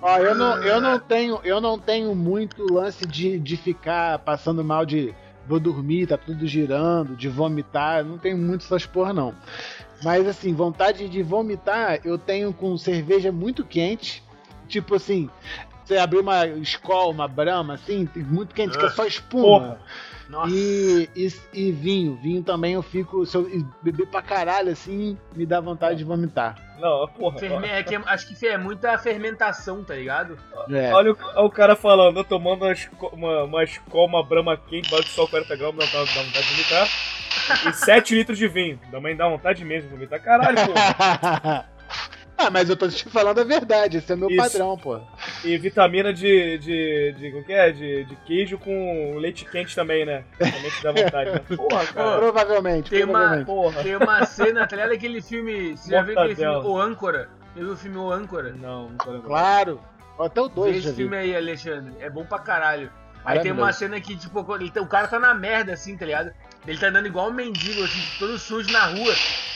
Ó, eu não tenho muito lance de ficar passando mal de... Vou dormir, tá tudo girando, de vomitar, não tenho muito essas porra não. Mas assim, vontade de vomitar eu tenho com cerveja muito quente. Tipo assim, você abrir uma Skoll, uma Brahma, assim, muito quente, que é só espuma. Porra. Nossa. E vinho. Vinho também eu fico... Se eu beber pra caralho, assim, me dá vontade de vomitar. Não, porra. Acho que é muita fermentação, tá ligado? É. Olha o cara falando, eu tomando uma Skoll, uma Brahma quente, bate só 40 gramas, dá vontade de vomitar. E 7 litros de vinho. Também dá vontade mesmo de vomitar. Caralho, porra. Ah, mas eu tô te falando a verdade, esse é meu padrão, pô. E vitamina de queijo com leite quente também, né? Também te dá vontade, né? Porra, cara. Provavelmente, tem uma cena, tá ligado aquele filme, você já viu aquele filme O Âncora? Já viu o filme O Âncora? Não, não tô lembrando. Claro, até o 2 já vi. Vê esse filme aí, Alexandre, é bom pra caralho. Aí tem uma cena que, tipo, o cara tá na merda, assim, tá ligado? Ele tá andando igual um mendigo, assim, todo sujo na rua.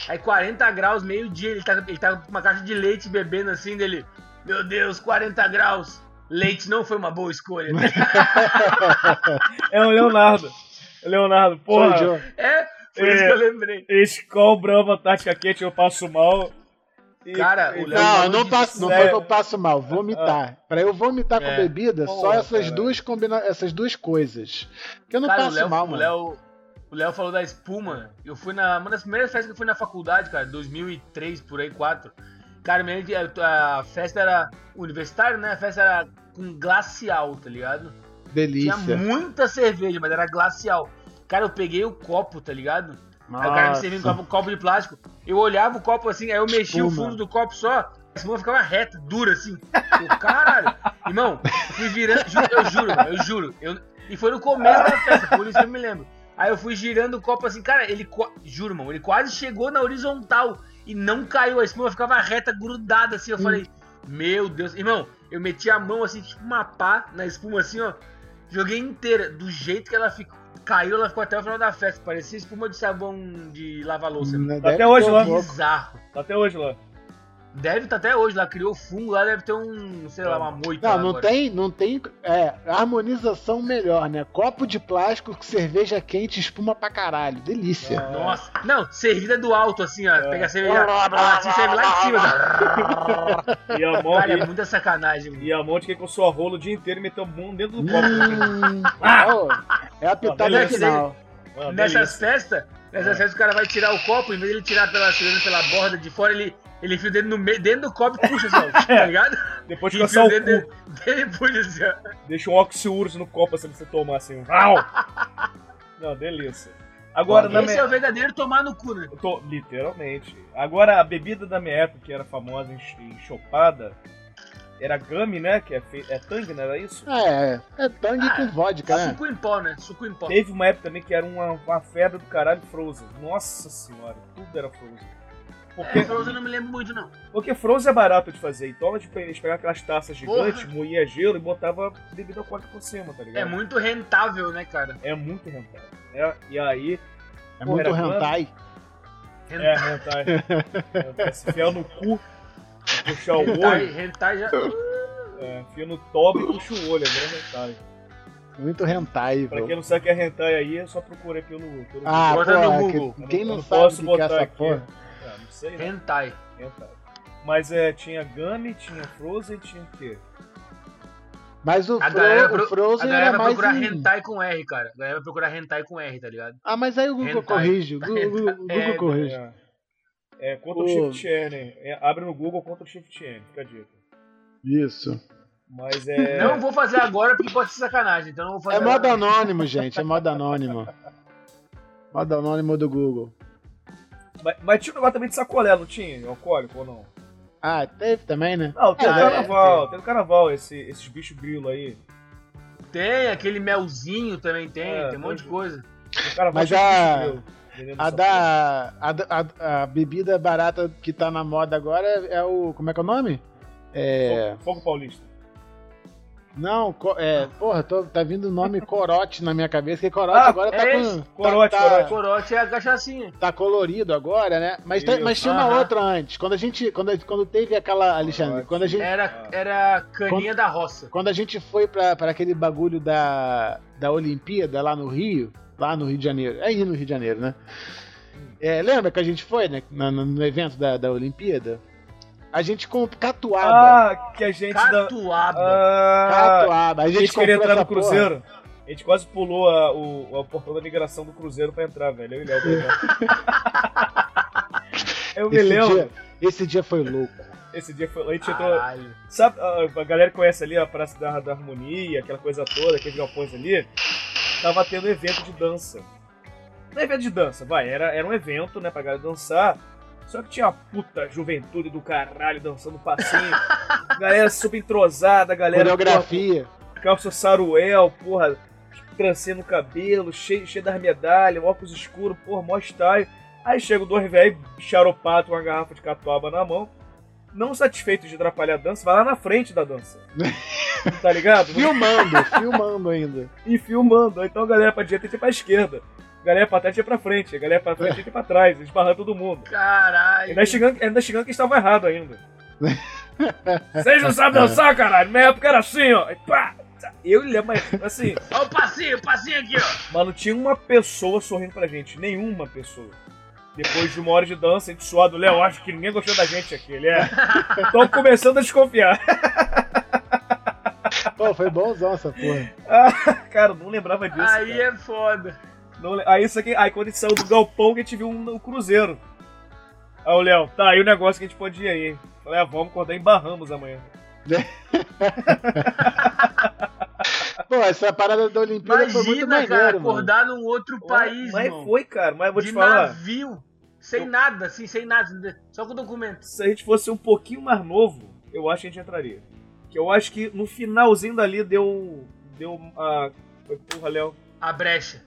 Aí 40 graus, meio-dia, ele tá com uma caixa de leite bebendo assim dele. Meu Deus, 40 graus. Leite não foi uma boa escolha. É o Leonardo. Leonardo, porra. Sou o John. É, foi isso que eu lembrei. Skoll, Brahma, Antártica quente, eu passo mal. Cara, o Leonardo... Não foi que eu passo mal, vomitar. Pra eu vomitar com bebida, só essas duas coisas. Porque eu não passo mal, mano. O Léo falou da espuma. Eu fui na... Uma das primeiras festas que eu fui na faculdade, cara. 2003, por aí, 4. Cara, a festa era universitária, né? A festa era com glacial, tá ligado? Delícia. Tinha muita cerveja, mas era glacial. Cara, eu peguei o copo, tá ligado? Aí o cara me serviu um copo de plástico. Eu olhava o copo assim, aí eu mexia o fundo do copo só. A espuma ficava reta, dura, assim. Eu, caralho. Irmão, fui virando... Eu juro. E foi no começo da festa, por isso eu me lembro. Aí eu fui girando o copo assim, cara, ele... Juro, mano, ele quase chegou na horizontal e não caiu. A espuma ficava reta, grudada assim. Eu falei, meu Deus. Irmão, eu meti a mão assim, tipo uma pá na espuma assim, ó. Joguei inteira. Do jeito que ela caiu, ela ficou até o final da festa. Parecia espuma de sabão de lavar louça. Tá até hoje lá. Bizarro. Tá até hoje lá. Deve estar até hoje lá, criou fungo lá, deve ter um, sei lá, uma moita. Não, não tem harmonização melhor, né? Copo de plástico, cerveja quente, espuma pra caralho, delícia. Nossa, não, servida do alto assim, ó, pega a cerveja, a latinha serve lá em cima. Tá? Cara, é muita sacanagem. E a monte que coçou a rola o dia inteiro e meteu o mundo dentro do copo. É a pitada final. Nessas festas o cara vai tirar o copo, em vez de ele tirar pela borda de fora, ele enfia o dedo no meio, dentro do copo e puxa, assim, tá ligado? Depois de coçar o cu. Deixa um oxiurso no copo assim pra você tomar, assim. Não, delícia. Agora, esse é o verdadeiro tomar no cu, né? Literalmente. Agora, a bebida da minha época, que era famosa em chopada, era gummy, né? Que é tangue, não era isso? É tangue com vodka, né? Suco em pó, né? Suco em pó. Teve uma época também que era uma febre do caralho, Frozen. Nossa senhora, tudo era Frozen. Porque Frozen eu não me lembro muito, não. Porque Frozen é barato de fazer. Então eles pegavam aquelas taças gigantes, moía gelo e botava bebida alcoólica por cima, tá ligado? É muito rentável, né, cara? É muito rentável. E aí... É muito hentai. Hentai. Se enfiar no cu, puxar o olho... Hentai já... Enfia no toba e puxa o olho, é grande hentai. Muito hentai, velho. Pra quem não sabe o que é hentai aí, é só procurar pelo bota no Google. Quem não sabe o que é essa porra... Não sei, né? Hentai. Mas tinha Gummy, tinha Frozen, tinha o quê? Mas o Frozen era mais... A galera vai procurar Hentai com R, cara. A galera vai procurar Hentai com R, tá ligado? Ah, mas aí o Google corrige. O Google corrige. Ctrl-Shift N. Abre no Google, Ctrl-Shift N. Fica a dica. Isso. Mas Não vou fazer agora porque pode ser sacanagem. Então não vou fazer modo anônimo, gente. É modo anônimo. Modo anônimo do Google. Mas tinha um negócio também de sacolé, não tinha? Alcoólico ou não? Teve também, né? Não, tem no carnaval, tem no carnaval esses bichos grilo aí. Tem, aquele melzinho também tem um monte de coisa. Mas a bebida barata que tá na moda agora é o... Como é que é o nome? Fogo Paulista. Não, porra, tá vindo o nome corote na minha cabeça, que corote agora tá com... Corote. Corote é a cachaçinha. Tá colorido agora, né? Mas tinha uma outra antes, quando teve aquela, Alexandre, quando a gente... Era caninha da roça. Quando a gente foi pra aquele bagulho da Olimpíada lá no Rio de Janeiro, é aí no Rio de Janeiro, né? Lembra que a gente foi, né, no evento da Olimpíada? A gente comprou catuaba. Catuaba. A gente comprou essa porra. Cruzeiro. A gente quase pulou o portão da migração do Cruzeiro pra entrar, velho. Eu e Léo. Eu me lembro. Esse dia foi louco. Esse dia foi louco. A gente entrou. Sabe, a galera que conhece ali a Praça da Harmonia, aquela coisa toda, aqueles galpões ali. Tava tendo evento de dança. Não é evento de dança, vai. Era um evento, né, pra galera dançar. Só que tinha a puta juventude do caralho dançando passinho. Galera super entrosada, galera. Coreografia. Calça saruel, porra. Trancinha no cabelo, cheio das medalhas, óculos escuros, porra, mó style. Aí chega o dois velhos, charopado, uma garrafa de catuaba na mão. Não satisfeito de atrapalhar a dança, vai lá na frente da dança. Tá ligado? Filmando ainda. E filmando. Então a galera pra direita e pra esquerda. A galera pra trás e pra frente. A galera pra frente e pra trás. Esbarrando todo mundo. Caralho. Ainda xingando que estava errado ainda. Vocês não sabem dançar, caralho. Minha época era assim, ó. E pá. Eu e Léo, mas assim... Olha o passinho aqui, ó. Mano, tinha uma pessoa sorrindo pra gente. Nenhuma pessoa. Depois de uma hora de dança, a gente suado. Léo, acho que ninguém gostou da gente aqui. Ele é... Tô começando a desconfiar. Pô, foi bonzão essa porra. Ah, cara, não lembrava disso. Aí cara. É foda. Aí isso aqui... Aí quando a gente saiu do galpão, a gente viu um cruzeiro. Aí o Léo, tá aí o negócio que a gente pode ir aí. Falei, vamos acordar em Bahamas amanhã. Pô, essa parada da Olimpíada imagina, foi muito maneiro, cara, acordar mano. Num outro país, mas mano. Foi, cara, mas eu vou te falar. De navio, sem nada, assim, sem nada, só com documento. Se a gente fosse um pouquinho mais novo, eu acho que a gente entraria. Que eu acho que no finalzinho dali deu a... Porra, Léo. A brecha.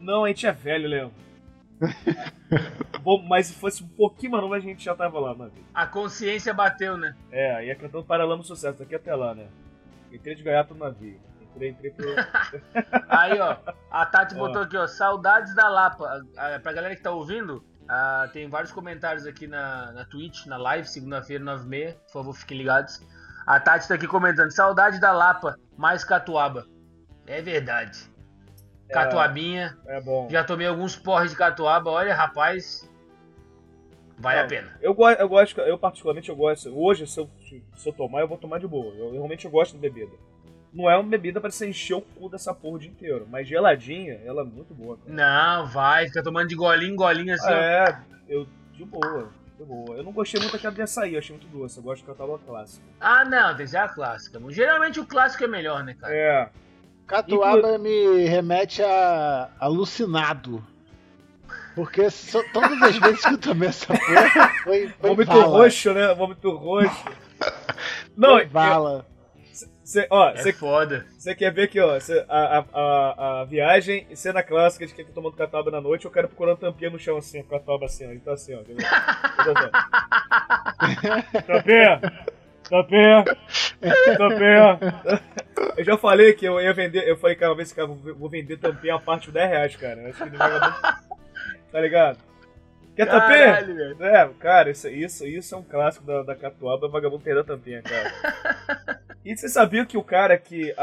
Não, a gente é velho, Léo. Bom, mas se fosse um pouquinho mais novo, a gente já tava lá, mano. A consciência bateu, né? É, ia cantando Paralama do Sucesso, daqui até lá, né? Entrei de gaiato no navio. Aí, ó, a Tati botou aqui, ó, saudades da Lapa. Pra galera que tá ouvindo, tem vários comentários aqui na Twitch, na live, segunda-feira, 9h30. Por favor, fiquem ligados. A Tati tá aqui comentando, saudade da Lapa, mais catuaba. É verdade. Catuabinha. É bom. Já tomei alguns porres de catuaba, olha, rapaz, vale a pena. Eu gosto, eu particularmente eu gosto. Hoje, se eu tomar, eu vou tomar de boa. Eu realmente eu gosto de bebida. Não é uma bebida pra você encher o cu dessa porra o dia inteiro. Mas geladinha, ela é muito boa, cara. Não, vai. Fica tomando de golinho em golinho assim. É, de boa. Eu não gostei muito daquela de açaí, eu achei muito doce. Eu gosto de catuaba clássica. Ah, não, tem que ser a clássica. Geralmente o clássico é melhor, né, cara? É. Catuaba me remete a alucinado. Porque todas as vezes que eu tomei essa porra foi vômito roxo, né? Vômito roxo. Não, é bala. Cê, ó, é foda. Você quer ver aqui, ó, a viagem e cena clássica de quem tá tomando catuaba na noite, eu quero procurando tampinha no chão assim, com a catuaba assim, ó. Ele tá assim, ó. Tampinha. Eu já falei que eu ia vender, eu falei, cara, uma vez que eu vou vender tampinha a parte de R$10, cara. Eu acho que não vai dar. Tá ligado? Quer tampinha? É, cara, isso é um clássico da catuaba, vagabundo perdeu tampinha, cara. E você sabia que o cara que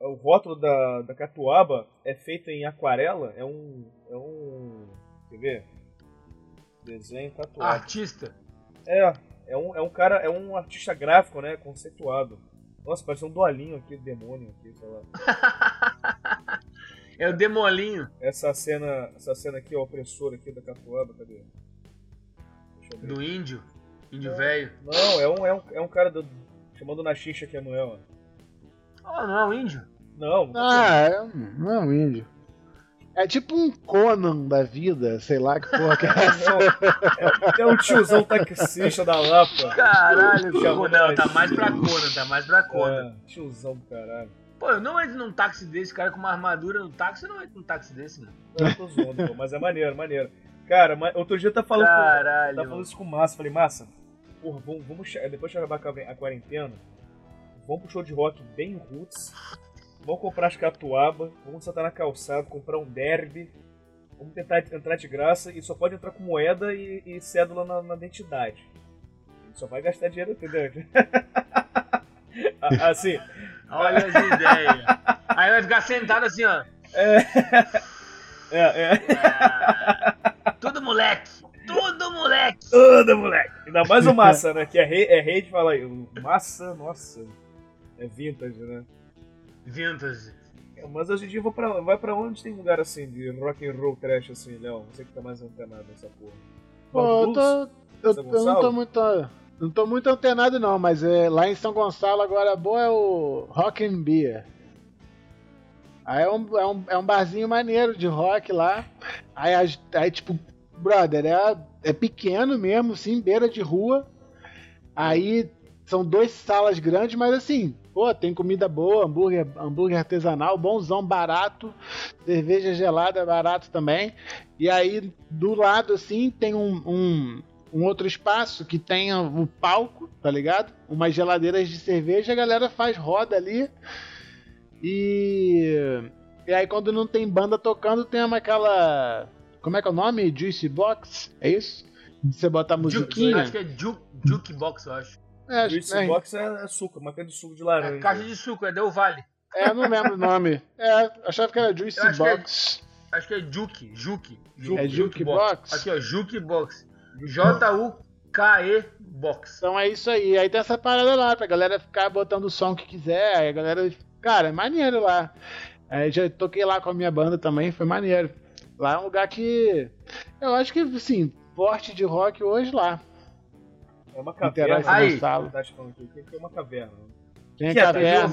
o rótulo da catuaba é feito em aquarela? É um... Quer ver? Desenho catuaba. Artista? É um cara... É um artista gráfico, né? Conceituado. Nossa, parece um dolinho aqui, demônio aqui, sei lá. É o demolinho. Essa cena aqui, ó, opressora aqui da catuaba, cadê? Deixa eu ver. Do índio? Índio velho? Não, é um cara do... Chamando na xixa que é Noel. Ah, não é um índio? Não. Não é um índio. É tipo um Conan da vida, sei lá que porra que é essa. É um tiozão taxista da Lapa. Caralho, não, tá mais pra Conan. É, tiozão do caralho. Pô, eu não entro num táxi desse, cara, com uma armadura no táxi, eu não entro num táxi desse, mano. Eu tô zoando, pô, mas é maneiro. Cara, outro dia tá falando isso com o Massa, falei, Massa, porra, vamos depois de acabar a quarentena, vamos pro show de rock bem roots, vamos comprar as catuaba, vamos sentar na calçada, comprar um derby, vamos tentar entrar de graça e só pode entrar com moeda e cédula na identidade. Só vai gastar dinheiro, entendeu? Assim. Olha as ideias. Aí vai ficar sentado assim, ó. Tudo moleque! Ainda mais o Massa, né? Que é rei de falar aí. Massa, nossa. É vintage, né? Vintage. Mas hoje em dia vai pra onde tem lugar assim de rock and roll trash assim, Léo? Você que tá mais antenado nessa porra. Pô, eu não tô muito... Não tô muito antenado não, mas é, lá em São Gonçalo agora boa é o Rock and Beer. Aí é um barzinho maneiro de rock lá. Aí tipo, brother, é pequeno mesmo, sim, beira de rua. Aí são 2 salas grandes, mas assim, pô, tem comida boa, hambúrguer artesanal, bonzão, barato, cerveja gelada, barato também. E aí do lado assim tem um outro espaço que tem o palco, tá ligado? Umas geladeiras de cerveja, a galera faz roda ali. E aí quando não tem banda tocando, tem aquela... Como é que é o nome? Juice Box? É isso? Você bota a musiquinha. Acho que é Juke Box, eu acho. É, Juice Box é suco, marca de suco de laranja. É caixa de suco, é Del Valle. É, eu não lembro o nome. É, achava que era Juice Box. Acho que é Juke. É Juke Box? Aqui, ó, Juke Box. J-U-K-E Box. Então é isso aí. Aí tem essa parada lá pra galera ficar botando o som que quiser. Aí a galera... Cara, é maneiro lá. Aí já toquei lá com a minha banda também, foi maneiro. Lá é um lugar que... Eu acho que, assim, forte de rock hoje lá. É uma caverna. Aí, é uma caverna. Tem que caverna.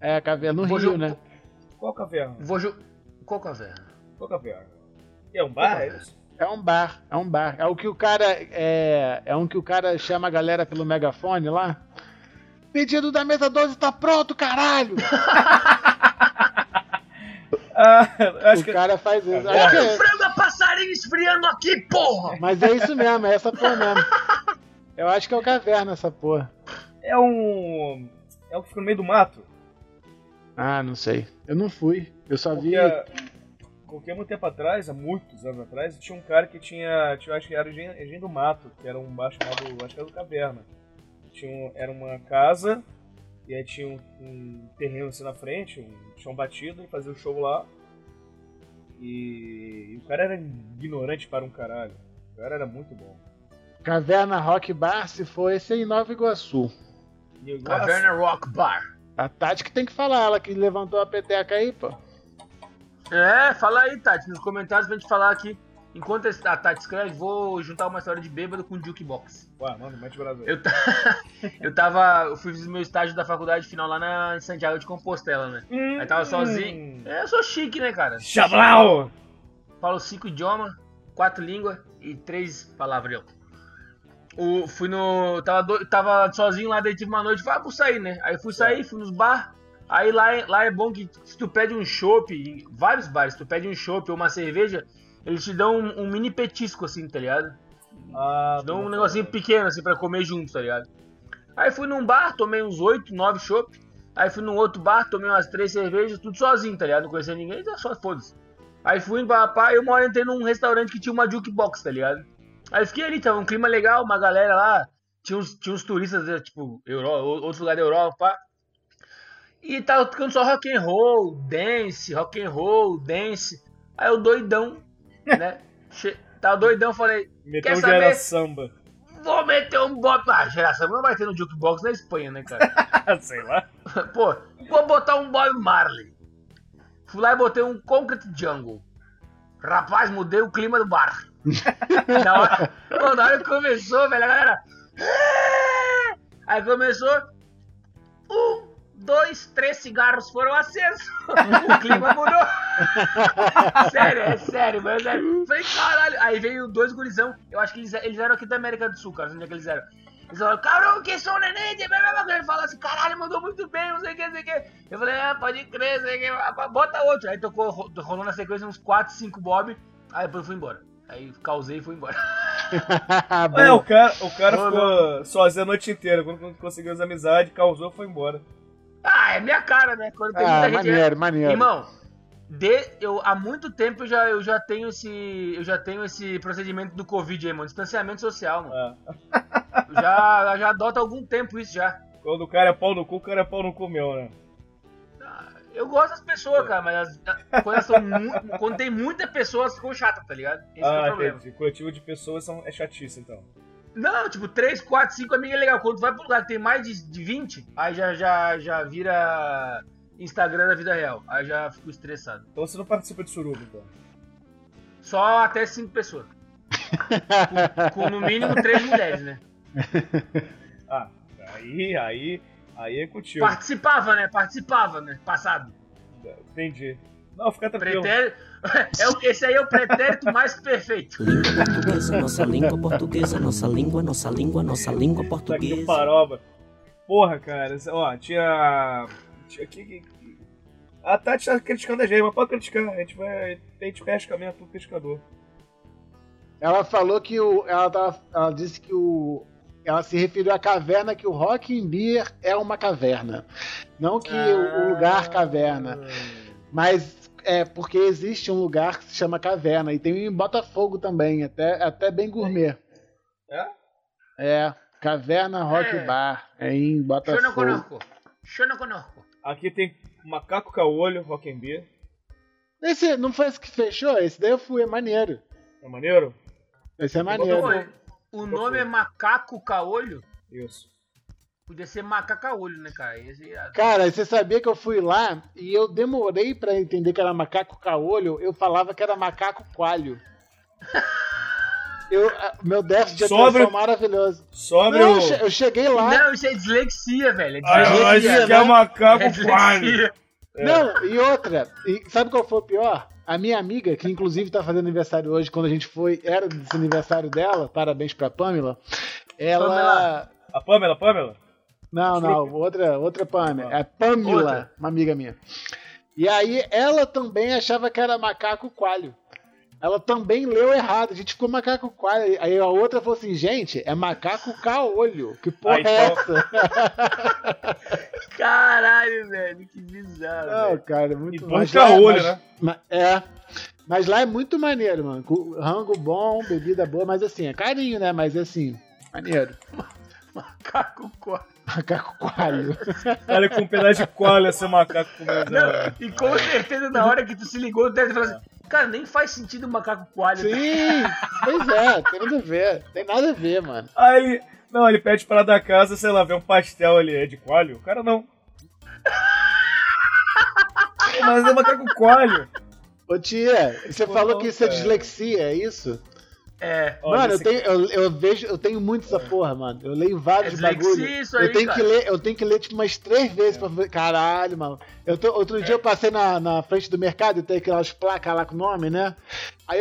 É, caverna no Rio, né? Qual caverna? Qual caverna? É um bar, é isso? É um bar. É o que o cara... É um que o cara chama a galera pelo megafone lá. Pedido da mesa 12 tá pronto, caralho! O cara faz isso. Olha o frango a passarinho esfriando aqui, porra! Mas é isso mesmo, é essa porra mesmo. Eu acho que é o caverna essa porra. É o que fica no meio do mato? Ah, não sei. Eu não fui. Eu só vi... Qualquer muito tempo atrás, há muitos anos atrás, tinha um cara que tinha acho que era Engenho do Mato, que era um bar chamado... Acho que era o Caverna. Era uma casa, e aí tinha um terreno assim na frente, um chão batido, e fazia o show lá. E o cara era ignorante para um caralho. O cara era muito bom. Caverna Rock Bar, se for esse aí em Nova Iguaçu. Caverna Rock Bar. A Tati que tem que falar, ela que levantou a peteca aí, pô. É, fala aí, Tati, nos comentários pra gente falar aqui. Enquanto a Tati escreve, vou juntar uma história de bêbado com o Jukebox. Ué, mano, mete o Brasil. Eu fui fazer meu estágio da faculdade final lá em Santiago de Compostela, né? Aí tava sozinho. É, eu sou chique, né, cara? Chablau! Falo 5 idiomas, 4 línguas e 3 palavras. Eu fui no... Tava sozinho lá, daí tive uma noite, falei, vou sair, né? Aí fui sair, fui nos bar. Aí lá é bom que se tu pede um chopp, em vários bares, se tu pede um chopp ou uma cerveja... Eles te dão um mini petisco, assim, tá ligado? Te dão um negocinho pequeno, assim, pra comer junto, tá ligado? Aí fui num bar, tomei uns 8, 9 chopp. Aí fui num outro bar, tomei umas 3 cervejas, tudo sozinho, tá ligado? Não conhecia ninguém, só foda-se. Aí fui pra pá, eu uma hora entrei num restaurante que tinha uma jukebox, tá ligado? Aí fiquei ali, tava um clima legal, uma galera lá. Tinha uns turistas, tipo, outro lugar da Europa, pá. E tava tocando só rock and roll, dance. Aí eu doidão... Né? Tá doidão, falei. Meteu um saber? Samba. Vou meter um bop. Ah, geração não vai ter no jukebox na Espanha, né, cara? Sei lá. Pô, vou botar um Bob Marley. Fui lá e botei um Concrete Jungle. Rapaz, mudei o clima do bar. na hora que começou, velho, a galera. Aí começou. 2, 3 cigarros foram acesos. O clima mudou. sério, mas sério. Falei, caralho. Aí veio 2 gurizão. Eu acho que eles eram aqui da América do Sul, cara. Onde é que eles eram? Eles falaram, cabrão, que sou neném. Ele falou assim, caralho, mandou muito bem, não sei o que. Eu falei, pode crer, não sei o que. Bota outro. Aí tocou, rolou na sequência uns 4, 5 bob. Aí depois eu fui embora. Aí causei e fui embora. O cara ficou sozinho a noite inteira. Quando conseguiu as amizades, causou, foi embora. Ah, é minha cara, né? Quando tem muita gente... Maneiro. Irmão, há muito tempo eu já tenho esse procedimento do Covid aí, mano. Distanciamento social, mano. É. Já adoto há algum tempo isso, já. Quando o cara é pau no cu, o cara é pau no cu meu, né? Eu gosto das pessoas, cara, mas quando tem muitas pessoas, ficou chata, tá ligado? Esse é o problema. O coletivo de pessoas é chatice, então. Não, tipo, 3, 4, 5 amigos é legal. Quando tu vai pro lugar que tem mais de 20, aí já vira Instagram na vida real. Aí já fico estressado. Então você não participa de suruba, então? Só até 5 pessoas. com no mínimo 3 mulheres, né? Ah, aí é contigo. Participava, né? Passado. Entendi. Não, fica tranquilo. Esse aí é o pretérito mais perfeito. Língua portuguesa, nossa língua portuguesa, nossa língua portuguesa. Tá aqui paroba. Porra, cara. Ó, tinha a Tati tá criticando a gente, mas pode criticar. A gente pesca mesmo, tudo pescador. Ela falou que ela disse que ela se referiu à caverna, que o Rock in Beer é uma caverna. Não que o lugar caverna. Mas é porque existe um lugar que se chama caverna. E tem em Botafogo também, até bem gourmet. É? É, Caverna Rock Bar, em Botafogo. Shono conosco. Aqui tem Macaco Caolho, Rock in Beer. Esse não foi esse que fechou? Esse daí eu fui, é maneiro. É maneiro? Esse é maneiro. O nome é Macaco Caolho? Isso. Podia ser Macacaolho, né, cara? Cara, você sabia que eu fui lá e eu demorei pra entender que era Macaco Caolho, eu falava que era Macaco Coalho. Meu déficit de atenção maravilhoso. Não, eu cheguei lá. Não, isso é dislexia, velho. Dislexia, que é Macaco Coalho. Não, e outra. E sabe qual foi o pior? A minha amiga, que inclusive tá fazendo aniversário hoje, quando a gente foi, era desse aniversário dela, parabéns pra Pamela, ela... A Pamela? Não, outra Pamela. É Pamela, outra. Uma amiga minha. E aí, ela também achava que era Macaco Coalho. Ela também leu errado, a gente ficou Macaco Coalho. Aí a outra falou assim, gente, é Macaco Caolho. Que porra essa? Caralho, velho, que bizarro. Não, velho. Cara, muito bom. E caolho, né? Mas lá é muito maneiro, mano. Rango bom, bebida boa, mas assim, é carinho, né? Mas assim, maneiro. Macaco Coalho. Macaco coalho. Cara, com um pedaço de coalho, seu macaco comendo. E com certeza, na hora que tu se ligou, tu deve falar assim, cara, nem faz sentido o macaco coalho. Sim, pois é, tem nada a ver, mano. Aí, não, ele pede para da casa, sei lá, vê um pastel ali, é de coalho? O cara não. Mas é macaco coalho. Ô tia, você falou que isso é dislexia, é isso? É. Mano, eu tenho muito essa porra, mano. Eu leio vários bagulhos. Eu tenho que ler tipo umas 3 vezes pra ver. Caralho, mano. Outro dia eu passei na frente do mercado e tem aquelas placas lá com o nome, né? Aí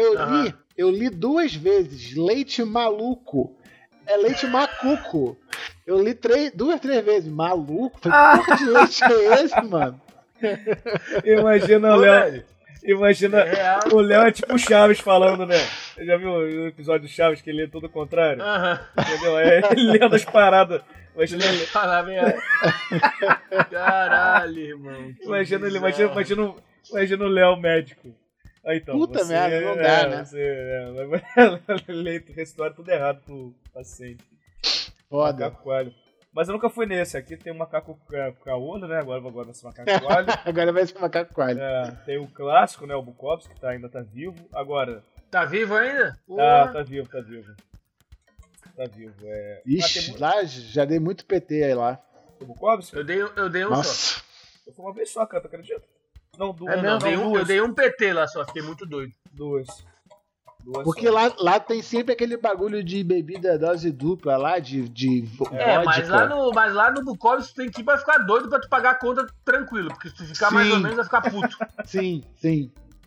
eu li 2 vezes. Leite maluco. É leite macuco. Eu li 3 vezes. Maluco? Falei, que leite é esse, mano? Imagina, Léo. Imagina, o Léo é tipo o Chaves falando, né? Você já viu o episódio do Chaves que ele lê tudo ao contrário? Entendeu? Ele lendo as paradas. Caralho, irmão. Imagina o Léo médico. Aí, então, puta merda, não dá, né? Você lê o restaurante tudo errado pro paciente. Foda. Macaco coalho. Mas eu nunca fui nesse. Aqui tem o macaco caolho, né? Agora vai ser macaco coalho. Agora vai ser macaco coalho. É, tem o clássico, né? O Bukowski, que ainda tá vivo. Agora... Tá vivo ainda? Tá vivo. É... Ixi, lá já dei muito PT aí lá. O Bukowski? Eu dei um só. Eu fui uma vez só, cara, tu acredita? Não, duas. Eu dei um PT lá só, fiquei muito doido. Duas porque lá tem sempre aquele bagulho de bebida dose dupla lá, de vodka. Mas lá no Bukowski tem que ir pra ficar doido pra tu pagar a conta tranquilo, porque se tu ficar mais ou menos vai ficar puto. Sim.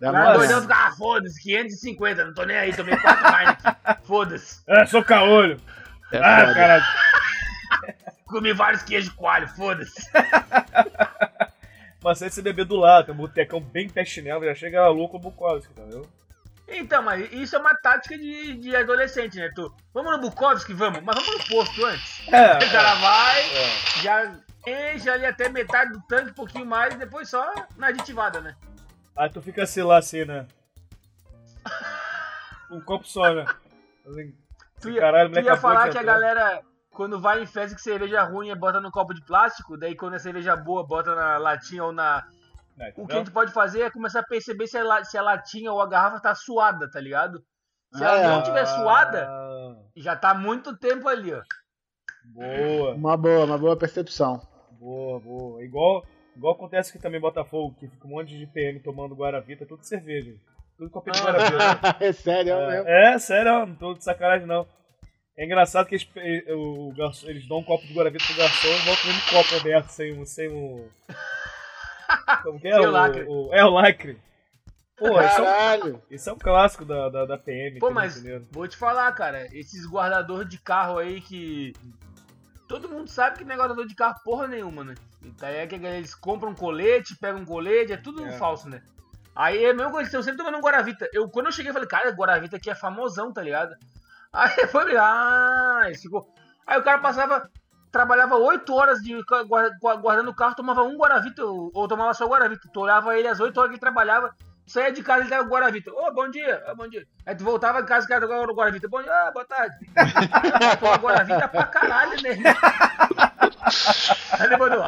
Lá doidão fica, foda-se, 550, não tô nem aí, tomei 4 Heineken, foda-se. Sou caolho. Caralho. Comi vários queijos de coalho, foda-se. Mas aí você beber do lado, tem um botecão bem pé chinelo, já chega louco o Bukowski, tá vendo? Então, mas isso é uma tática de adolescente, né? Vamos no Bukowski, vamos, mas vamos no posto antes. O cara vai, já enche ali até metade do tanque, um pouquinho mais, e depois só na aditivada, né? Aí tu fica assim, né? Um copo só, né? Tu ia falar que a galera, quando vai em festa que cerveja ruim, bota no copo de plástico, daí quando é cerveja boa, bota na latinha ou na... O que a gente pode fazer é começar a perceber se a latinha ou a garrafa tá suada, tá ligado? Se ela não tiver suada, já tá há muito tempo ali, ó. Boa. Uma boa percepção. Boa. Igual Igual acontece que também Botafogo, que fica um monte de PM tomando Guaravita, tudo cerveja. Tudo copinho de Guaravita. É sério, é mesmo? É sério, não tô de sacanagem não. É engraçado que eles dão um copo de Guaravita pro garçom e vão comendo um copo aberto, sem o... Como que é? O lacre. Pô, caralho! Esse é um clássico da PM. Pô, mas vou te falar, cara, esses guardadores de carro aí que... Todo mundo sabe que não é guardador de carro porra nenhuma, né? Então é que eles compram um colete, pegam um colete, é tudo falso, né? Aí é a mesma coisa, eles estão sempre tomando um Guaravita. Quando eu cheguei, eu falei, cara, Guaravita aqui é famosão, tá ligado? Aí foi, eles ficou. Aí o cara trabalhava 8 horas guardando o carro, tomava um Guaravita, ou tomava só Guaravita. Tu olhava ele às 8 horas que ele trabalhava, saia de casa e dava o Guaravita. Ô, bom dia, bom dia. Aí tu voltava em casa e o cara dava o Guaravita. Bom dia, boa tarde. Pô, Guaravita pra caralho, né? Aí ele mandou,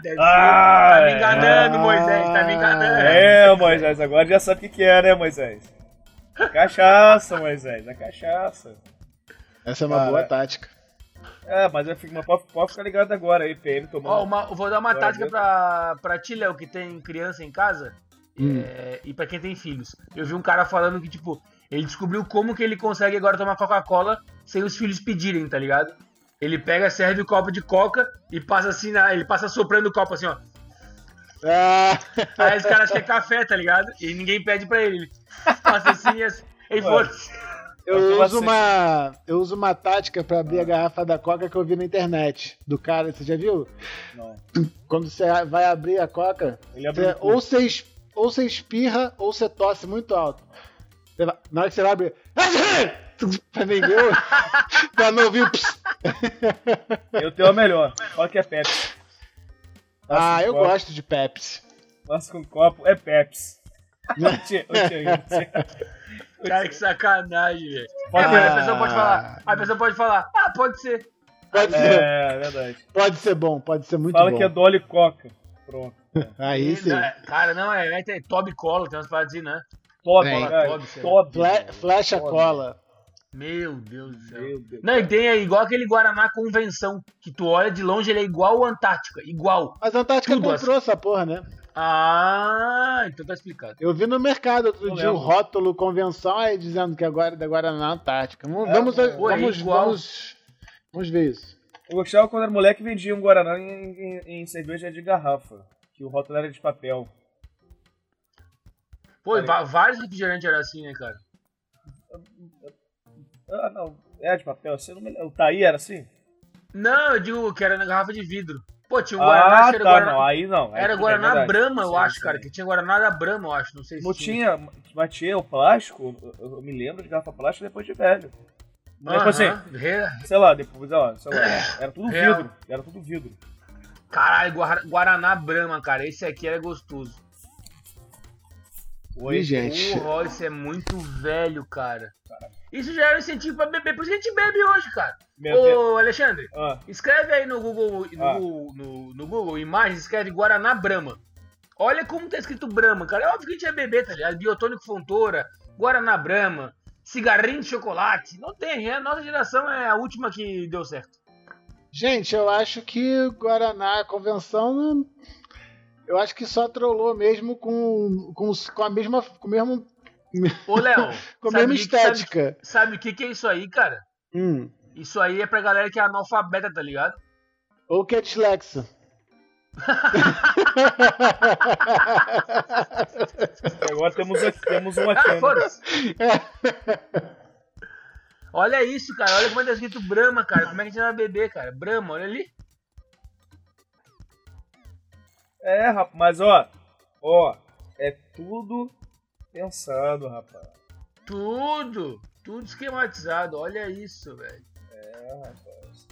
deve ser. Tá me enganando, Moisés, tá me enganando. É, Moisés, agora já sabe o que é, né, Moisés? Cachaça, Moisés, é cachaça. Essa é uma boa tática. É, mas pode ficar ligado agora aí, PM tomando. Vou dar uma tática pra ti, Léo, que tem criança em casa. E pra quem tem filhos. Eu vi um cara falando que, tipo, ele descobriu como que ele consegue agora tomar Coca-Cola sem os filhos pedirem, tá ligado? Ele pega, serve o copo de Coca e passa assim, ele passa soprando o copo assim, ó. Aí os caras acham que é café, tá ligado? E ninguém pede pra ele. Passa assim, assim e foda-se. Eu uso uma tática pra abrir a garrafa da Coca que eu vi na internet. Do cara, você já viu? Não. Quando você vai abrir a Coca, ou você espirra, ou você tosse muito alto. Na hora que você abre... Pra ninguém pra não ouvir o pss. Eu tenho a melhor. Qual que é Pepsi? Eu gosto de Pepsi. Nossa, com copo é Pepsi. Cara, que sacanagem, velho. A pessoa pode falar, pode ser. Pode ser. É verdade. Pode ser bom, pode ser muito bom. Fala que é Dolly Coca. Pronto. Aí sim. Cara, não, é Toby Cola, tem umas paradas assim, né? Toby. Flecha Cola. Meu Deus do céu. Não, e tem igual aquele Guaraná Convenção, que tu olha de longe, ele é igual o Antártica, igual. Mas a Antártica comprou assim. Essa porra, né? Então tá explicado. Eu vi no mercado outro dia o rótulo Convenção aí dizendo que agora é da Guaraná Antártica. Vamos ver isso. Eu gostava quando era moleque vendia um Guaraná em cerveja de garrafa, que o rótulo era de papel. Pô, vários refrigerantes eram assim, né, cara? Não, é de papel, assim, não me lembro. O Thaí era assim? Não, eu digo que era na garrafa de vidro. Pô, tinha um Guaraná, era Guaraná. Não, aí não. Era Guaraná Brahma, eu acho, cara, que tinha Guaraná da Brahma, eu acho, não sei se tinha. Mas tinha o plástico, eu me lembro de garrafa plástica depois de velho. Mas assim, era tudo vidro, Caralho, Guaraná Brahma, cara, esse aqui era gostoso. Oi, gente. Porra, isso é muito velho, cara. Isso já era um incentivo pra beber, por isso que a gente bebe hoje, cara. Ô, Alexandre, escreve aí no Google, no Google Imagens, escreve Guaraná Brahma. Olha como tá escrito Brahma, cara. É óbvio que a gente ia beber, tá ligado? Biotônico Fontoura, Guaraná Brahma, cigarrinho de chocolate. Não tem, a nossa geração é a última que deu certo. Gente, eu acho que Guaraná Convenção... Eu acho que só trollou mesmo com a mesma... Com o mesmo... Ô, Léo, com a mesma estética. Sabe o que é isso aí, cara? Isso aí é pra galera que é analfabeta, tá ligado? Ou que é dislexa. Agora temos um aqui. Olha isso, cara. Olha como tá escrito Brahma, cara. Como é que a gente vai beber, cara? Brahma, olha ali. É, rapaz, mas ó, é tudo pensado, rapaz. Tudo esquematizado, olha isso, velho. É, rapaz.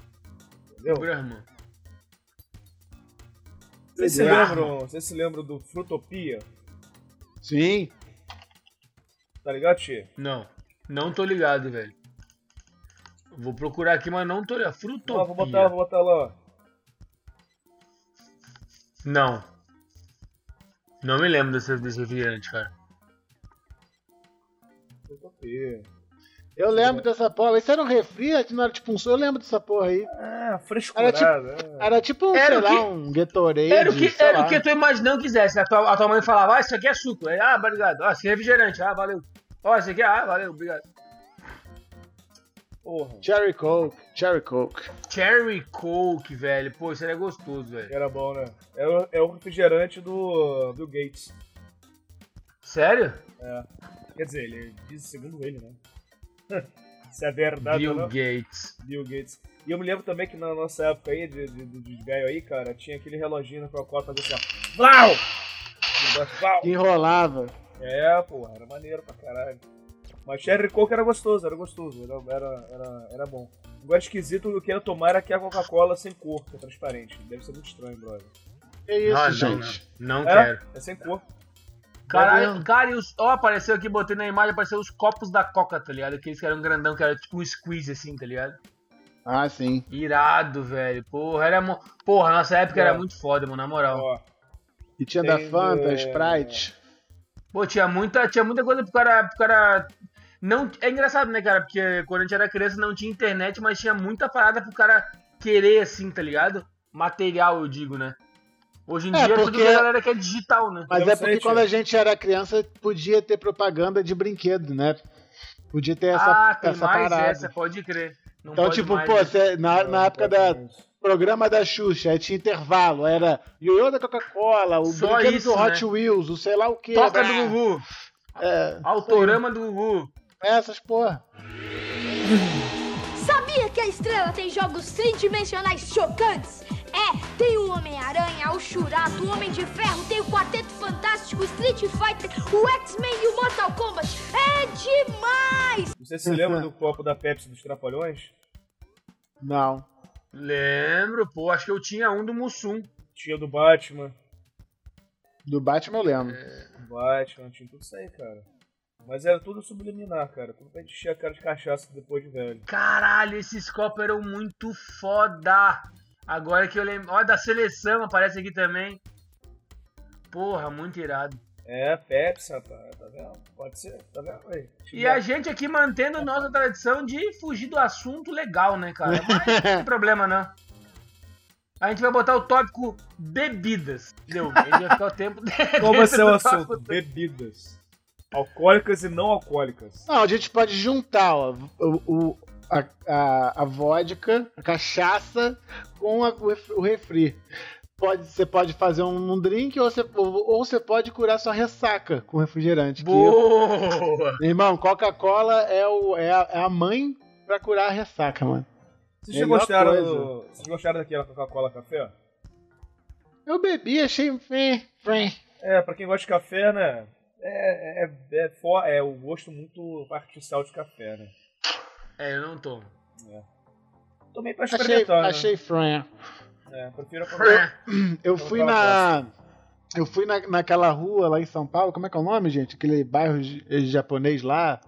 Entendeu? Brahma. Vocês se lembram do Frutopia? Sim. Tá ligado, tia? Não tô ligado, velho. Vou procurar aqui, mas não tô ligado. Frutopia. Vou botar lá, ó. Não me lembro desse refrigerante, cara. Eu lembro dessa porra. Isso era um refri, não era tipo um... Eu lembro dessa porra aí. Ah, frescurada. Era tipo um, era sei lá, um Gatorade. Era o que tu imaginando quisesse. A tua mãe falava, ah, isso aqui é suco. Aí, ah, obrigado. Ah, isso aqui é refrigerante. Ah, valeu. Ó, isso aqui é... Ah, valeu, obrigado. Porra. Cherry Coke, velho. Pô, isso era gostoso, velho. Era bom, né? É o refrigerante do Gates. Sério? É. Quer dizer, ele diz segundo ele, né? Se é verdade Bill ou não. Bill Gates. E eu me lembro também que na nossa época aí, de velho aí, cara, tinha aquele reloginho com a cota do Vlau! Que enrolava. É, porra, era maneiro pra caralho. Mas Cherry Coke era gostoso, era bom. Agora esquisito, eu quero tomar aqui a Coca-Cola sem cor, que é transparente. Deve ser muito estranho, brother. É isso, não, gente. Não, quero. É sem cor. Caralho, cara, apareceu aqui, botei na imagem, apareceu os copos da Coca, tá ligado? Aqueles que eram grandão, que era tipo um squeeze assim, tá ligado? Ah, sim. Irado, velho. Porra, porra, nossa época era muito foda, mano, na moral. Ó. E tinha da Fanta, Sprite. Pô, tinha muita coisa pro cara... Não, é engraçado, né, cara? Porque quando a gente era criança não tinha internet, mas tinha muita parada pro cara querer, assim, tá ligado? Material, eu digo, né? Hoje em dia porque... tudo a galera quer digital, né? Mas porque quando a gente era criança podia ter propaganda de brinquedo, né? Podia ter essa parada. Pode crer. Não então, pode tipo, mais... na época da... Programa da Xuxa, aí tinha intervalo, era Yoyo da Coca-Cola, o brinquedo do Hot Wheels, o sei lá o que. Toca do Gugu. Autorama do Gugu. Essas porra. Sabia que a Estrela tem jogos tridimensionais chocantes? É, tem o Homem-Aranha, o Churato, o Homem de Ferro, tem o Quarteto Fantástico, o Street Fighter, o X-Men e o Mortal Kombat. É demais! Você se lembra do copo da Pepsi dos Trapalhões? Não. Lembro, pô, acho que eu tinha um do Mussum. Tinha do Batman. Do Batman eu lembro. Batman, tinha tudo isso aí, cara. Mas era tudo subliminar, cara. Tudo pra encher a cara de cachaça depois de velho. Caralho, esses copos eram muito foda. Agora que eu lembro. Ó, da seleção aparece aqui também. Porra, muito irado. É, Pepsi, rapaz, tá vendo? Pode ser, tá vendo? Aí, e a gente aqui mantendo nossa tradição de fugir do assunto legal, né, cara? Mas não tem problema, não. A gente vai botar o tópico bebidas. Entendeu? A gente vai ficar o tempo... Qual vai ser o assunto? Bebidas. Alcoólicas e não alcoólicas. Não, a gente pode juntar, ó, a vodka, a cachaça com o refri. Você pode fazer um drink ou você pode curar sua ressaca com refrigerante. Boa! Irmão, Coca-Cola é a mãe pra curar a ressaca, mano. Vocês gostaram daquela Coca-Cola café? Eu bebi, achei... É, pra quem gosta de café, né? É o gosto muito artificial de café, né? É, eu não tomo. É. Tomei pra experimentar, achei franha. É, prefiro Eu fui naquela rua lá em São Paulo, como é que é o nome, gente? Aquele bairro japonês lá.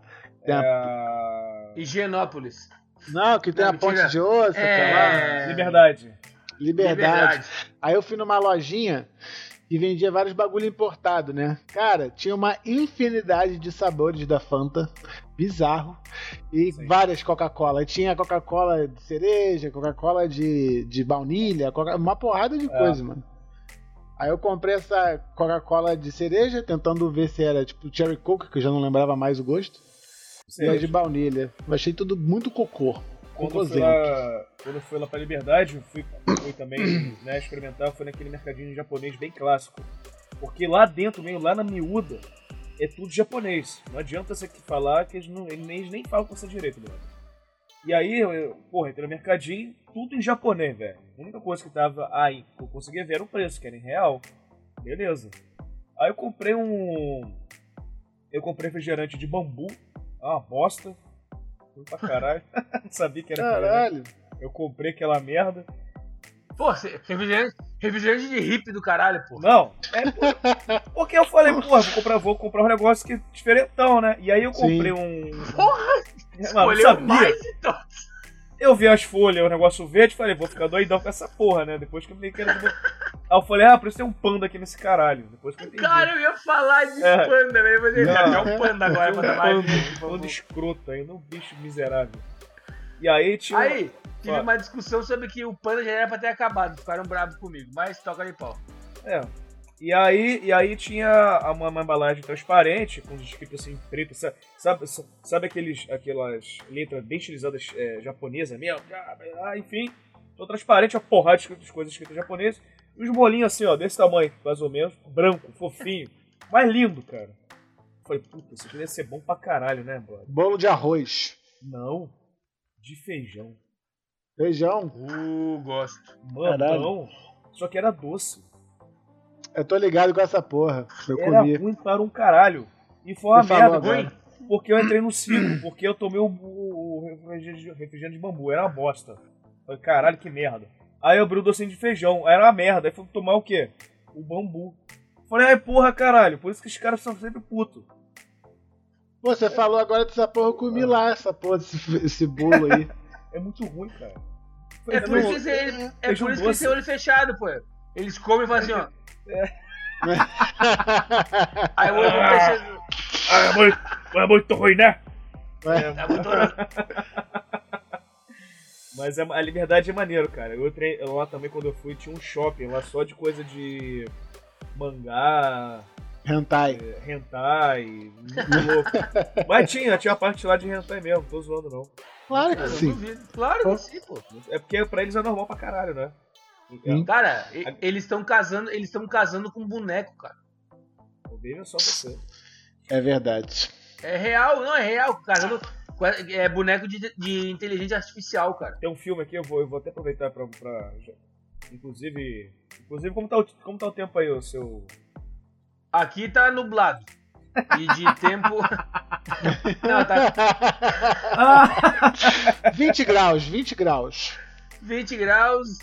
Higienópolis. Não, que tem a ponte de osso. É... Liberdade. Aí eu fui numa lojinha e vendia vários bagulho importado, né? Cara, tinha uma infinidade de sabores da Fanta, bizarro, e sim, várias Coca-Cola. Tinha Coca-Cola de cereja, Coca-Cola de baunilha, uma porrada de coisa, mano. Aí eu comprei essa Coca-Cola de cereja, tentando ver se era tipo Cherry Coke, que eu já não lembrava mais o gosto, e a de baunilha. Eu achei tudo muito cocô. Quando eu fui lá pra Liberdade, fui também, né, experimentar, fui naquele mercadinho japonês bem clássico. Porque lá dentro, meio lá na miúda, é tudo japonês. Não adianta você falar que eles nem falam com você direito, mano. E aí, entrei no mercadinho, tudo em japonês, velho. A única coisa que tava aí que eu conseguia ver era o preço, que era em real. Beleza. Aí eu comprei refrigerante de bambu, uma bosta. Pra caralho, não sabia que era caralho. Eu comprei aquela merda. Pô, refrigerante de hippie do caralho, pô. Não, porque eu falei, porra, vou comprar um negócio que é diferentão, né? E aí eu comprei um... Porra, escolheu mais de todos. Eu vi as folhas, o negócio verde, falei, vou ficar doidão com essa porra, né? Depois que eu falei que era... Aí eu falei, ah, precisa ter um panda aqui nesse caralho. Depois que eu entendi. Cara, eu ia falar de panda, velho. Mas eu até um panda agora, mano. Panda escroto ainda, um bicho miserável. E aí tinha. Aí, tive uma discussão sobre que o panda já era pra ter acabado. Ficaram bravos comigo, mas toca de pau. É. E aí tinha uma embalagem transparente, com escrito assim, preto, sabe aquelas letras bem estilizadas japonesas mesmo? Ah, enfim, tô transparente, a porrada de coisas escritas japonesas, e os bolinhos assim, ó, desse tamanho, mais ou menos, branco, fofinho, mas lindo, cara. Eu falei, puta, isso aqui deve ser bom pra caralho, né, brother? Bolo de arroz. Não, de feijão. Feijão? Gosto. Mano, só que era doce. Eu tô ligado com essa porra. Eu comi. Ruim para um caralho. E foi uma merda, ruim. Porque eu entrei no ciclo, porque eu tomei o refrigerante de bambu. Era uma bosta. Falei, caralho, que merda. Aí eu abri o docinho de feijão. Era uma merda. Aí fui tomar o quê? O bambu. Falei, ai, porra, caralho. Por isso que os caras são sempre putos. Você falou agora dessa porra, eu comi lá essa porra, esse bolo aí. É muito ruim, cara. É por isso que esse olho fechado, pô. Eles comem e falam assim, ó. Aí o olho é muito ruim, né? É muito ruim. Mas a Liberdade é maneiro, cara. Eu entrei lá também quando eu fui, tinha um shopping lá só de coisa de mangá, hentai, muito louco. Mas tinha a parte lá de hentai mesmo, não tô zoando não. Claro que sim. Claro que sim, pô. É porque pra eles é normal pra caralho, né? Cara, eles estão casando com um boneco, cara. Veja só você. É verdade. É real, não é real, cara. É boneco de inteligência artificial, cara. Tem um filme aqui, eu vou até aproveitar pra inclusive como tá o tempo aí, o seu... Aqui tá nublado. E de tempo... Não, tá... 20 graus. 20 graus,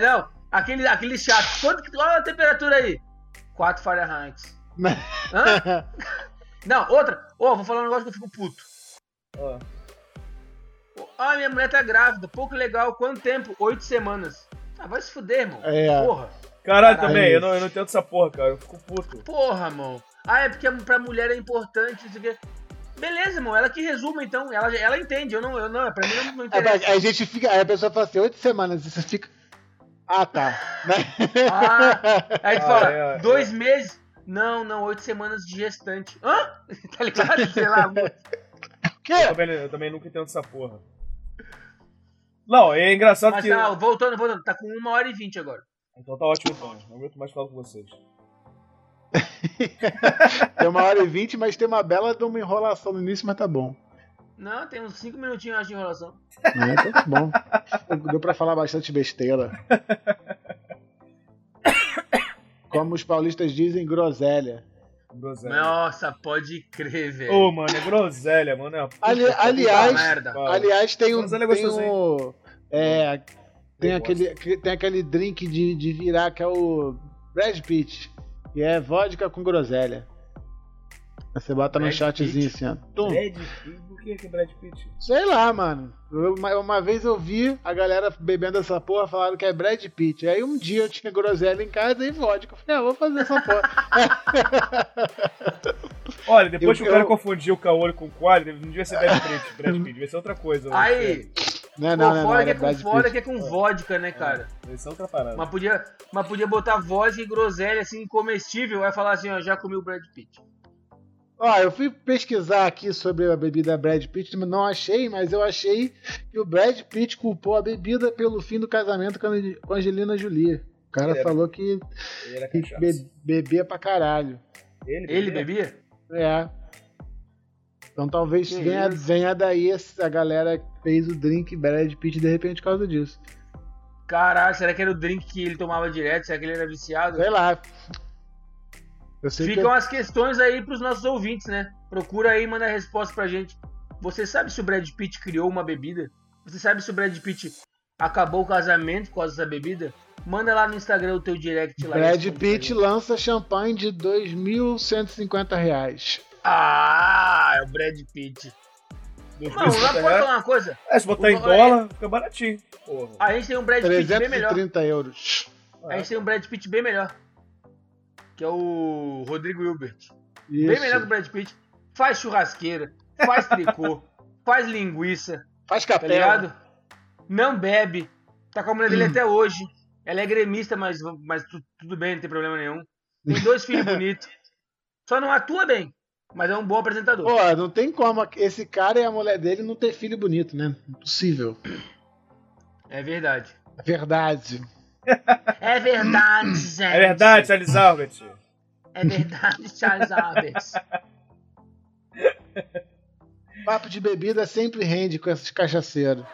não, aquele chato, olha a temperatura aí, 4 Fahrenheit. Hã? Não, outra, vou falar um negócio que eu fico puto. Minha mulher tá grávida, pô, que legal, quanto tempo? 8 semanas. Ah, vai se fuder, irmão, porra. Caralho, também, eu não entendo essa porra, cara, eu fico puto. Porra, irmão, é porque pra mulher é importante, não sei o quê. Beleza, irmão, ela que resuma, então. Ela entende, eu não, pra mim não interessa. Aí a gente fica, aí a pessoa fala assim, 8 semanas, e você fica... Ah, tá. Aí a gente fala, 2 meses? Não, 8 semanas de gestante. Hã? Tá ligado? Sei lá, amor. Eu também nunca entendo essa porra. Não, é engraçado. Mas que... Mas tá, voltando, tá com 1h20 agora. Então tá ótimo, então. Não aguento mais falar com vocês. Tem 1h20, mas tem uma bela de uma enrolação no início, mas tá bom. Não, tem uns 5 minutinhos de enrolação. Então tá bom. Deu pra falar bastante besteira. Como os paulistas dizem, groselha. Nossa, pode crer, velho. Ô, mano, é groselha, mano. É aliás, tem um... Tem aquele drink de virar que é o Brad Pitt. E é vodka com groselha. Você bota Brad no chatzinho Pitt? Assim, ó. Brad Pitt? Por que é Brad Pitt? Sei lá, mano. Uma vez eu vi a galera bebendo essa porra, falaram que é Brad Pitt. Aí um dia eu tinha groselha em casa e vodka. Eu falei, vou fazer essa porra. Olha, depois que o cara confundiu o caolho com o coalho, não devia ser Brad Pitt, devia ser outra coisa. Aí... Não, fora que é com vodka, né, cara? Eles são outra parada. Mas podia botar vodka e groselha, assim, comestível, vai falar assim, ó, já comi o Brad Pitt. Ó, eu fui pesquisar aqui sobre a bebida Brad Pitt, não achei, mas eu achei que o Brad Pitt culpou a bebida pelo fim do casamento com a Angelina Jolie. O cara falou que bebia pra caralho. Ele bebia? É. Então talvez venha daí a galera que fez o drink Brad Pitt de repente por causa disso. Caralho, será que era o drink que ele tomava direto? Será que ele era viciado? Sei lá. Ficam as questões aí pros nossos ouvintes, né? Procura aí e manda a resposta pra gente. Você sabe se o Brad Pitt criou uma bebida? Você sabe se o Brad Pitt acabou o casamento por causa dessa bebida? Manda lá no Instagram o teu direct lá. Brad Pitt lança champanhe de R$2.150. Ah, é o Brad Pitt. Mano, lá pode falar uma coisa. Se botar em dólar, fica baratinho. Porra. A gente tem um Brad Pitt bem melhor. 330 euros. É. A gente tem um Brad Pitt bem melhor, que é o Rodrigo Hilbert. Isso. Bem melhor que o Brad Pitt. Faz churrasqueira, faz tricô, faz linguiça. Faz capela. Tá, não bebe. Tá com a mulher dele até hoje. Ela é gremista, mas tudo bem, não tem problema nenhum. Tem dois filhos bonitos. Só não atua bem, mas é um bom apresentador. Pô, não tem como esse cara e a mulher dele não ter filho bonito, né? Impossível. É verdade. É verdade. É verdade, gente. É verdade, Charles Albert. É verdade, Charles Albert. Papo de bebida sempre rende com esses cachaceiros.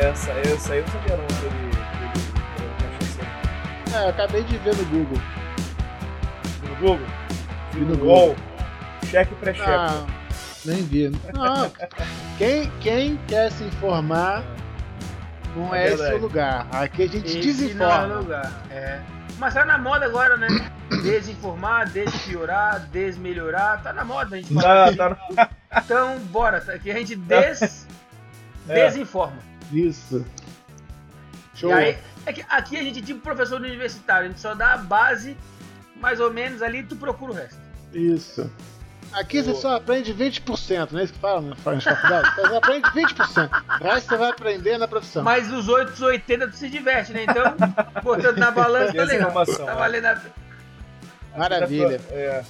Essa aí eu não sabia não, aquele... É, eu acabei de ver no Google. No Google? Vi no Google. Cheque pré-cheque. Ah, nem vi. Não, quem quer se informar não é esse o lugar. Aqui a gente desinforma. Não é lugar. É. Mas tá na moda agora, né? Desinformar, despiorar, desmelhorar. Tá na moda a gente falar. Tá. Então, bora. Aqui a gente desinforma. Isso. Show. E aí, aqui a gente é tipo professor universitário. A gente só dá a base, mais ou menos, ali e tu procura o resto. Isso. Aqui você só aprende 20%, não é isso que fala na faculdade? Você só aprende 20%. O resto você vai aprender na profissão. Mas os 80% tu se diverte, né? Então, botando na balança, tá legal. Tá valendo a... Maravilha. É.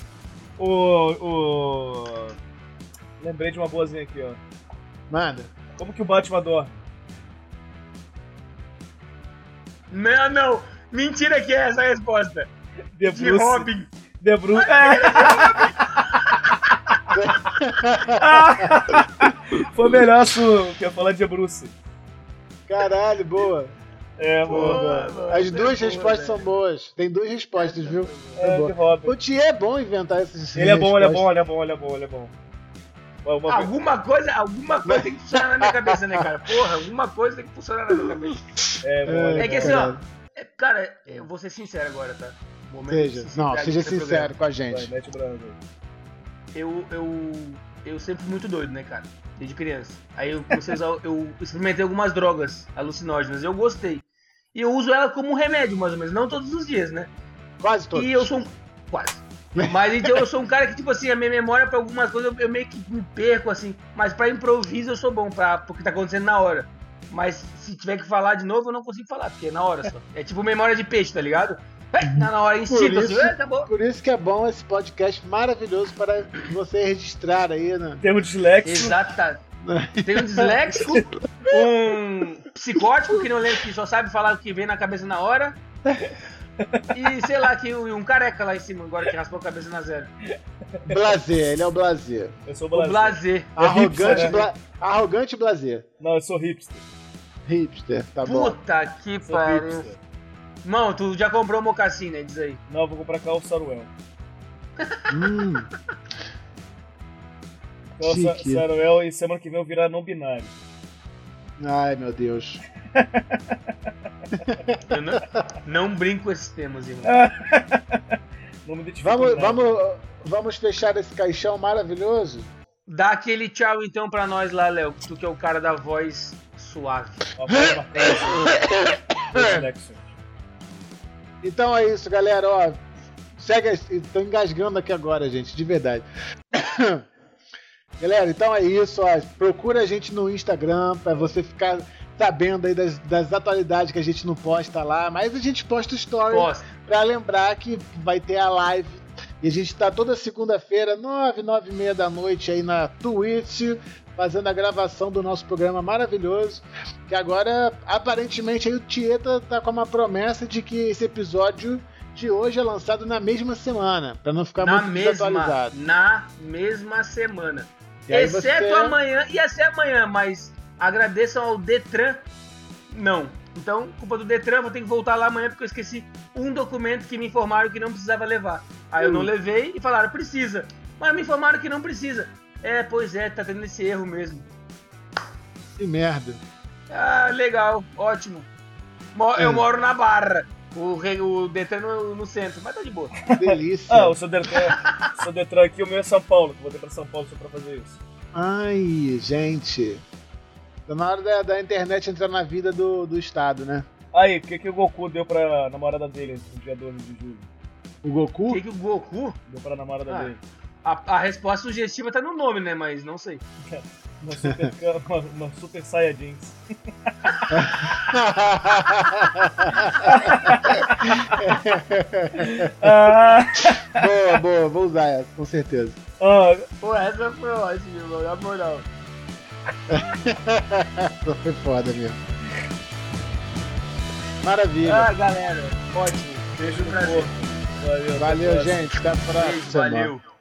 Lembrei de uma boazinha aqui, ó. Manda. Como que o Batman dorme? Não. Mentira que é essa a resposta. De Robin. De Bruce. Foi melhor que eu falar de Bruce. Caralho, boa. É, boa. As duas respostas são boas. Tem duas respostas, viu? É de Robin. O Thier é bom inventar esses. Ele é bom. Alguma coisa tem que funcionar na minha cabeça, né, cara? Porra, alguma coisa tem que funcionar na minha cabeça. É que assim, ó. Cara, eu vou ser sincero agora, tá? Seja sincero com a gente. Vai, mete o branco. Eu sempre fui muito doido, né, cara? Desde criança. Aí eu experimentei algumas drogas alucinógenas. Eu gostei. E eu uso ela como um remédio, mais ou menos. Não todos os dias, né? Quase todos. E eu sou um... Quase. Mas então eu sou um cara que, tipo assim, a minha memória pra algumas coisas eu meio que me perco, assim. Mas pra improviso eu sou bom, porque tá acontecendo na hora. Mas se tiver que falar de novo eu não consigo falar, porque é na hora só. É tipo memória de peixe, tá ligado? Na hora, instinto, assim, tá bom. Por isso que é bom esse podcast maravilhoso para você registrar aí, né? Tem um disléxico. Exato, tá. Tem um disléxico, um psicótico que não lembra, que só sabe falar o que vem na cabeça na hora. E sei lá, que um careca lá em cima, agora que raspou a cabeça na zero. Blazer, ele é o Blazer. Eu sou o Blazer. Arrogante Blazer. Não, eu sou hipster. Hipster, tá bom. Puta que pariu. Mano, tu já comprou mocassim, né? Diz aí. Não, eu vou comprar Calça Saruel. Calça Saruel, e semana que vem eu virar não binário. Ai, meu Deus. Eu não brinco com esses temas, irmão. Vamos fechar esse caixão maravilhoso? Dá aquele tchau então pra nós lá, Léo. Tu que é o cara da voz suave. Então é isso, galera. Ó, segue. Tô engasgando aqui agora, gente, de verdade. Galera, então é isso. Ó, procura a gente no Instagram pra você ficar sabendo aí das atualidades que a gente não posta lá, mas a gente posta o story pra lembrar que vai ter a live, e a gente tá toda segunda-feira, 9h30 da noite aí na Twitch, fazendo a gravação do nosso programa maravilhoso, que agora aparentemente aí o Tieta tá com uma promessa de que esse episódio de hoje é lançado na mesma semana, pra não ficar muito desatualizado. Na mesma semana. Exceto amanhã, ia ser amanhã, mas... Agradeçam ao Detran. Não. Então, culpa do Detran, vou ter que voltar lá amanhã porque eu esqueci um documento que me informaram que não precisava levar. Aí eu não levei e falaram, precisa. Mas me informaram que não precisa. É, pois é, tá tendo esse erro mesmo. Que merda. Ah, legal, ótimo. Eu moro na Barra. O Detran no centro, mas tá de boa. Delícia. Ah, o seu Detran, Sou Detran aqui, o meu é São Paulo. Que voltei pra São Paulo só pra fazer isso. Ai, gente. Tá na hora da internet entrar na vida do Estado, né? Aí, o que o Goku deu pra namorada dele no dia 12 de julho? O Goku? O que o Goku deu pra namorada dele? A resposta sugestiva tá no nome, né? Mas não sei. Uma super saia jeans. Boa, vou usar essa, com certeza. Pô, essa foi ótima, na moral. Essa foi foda mesmo. Maravilha. Ah, galera, ótimo. Beijo pra gente. Valeu, gente. Até a próxima. Valeu.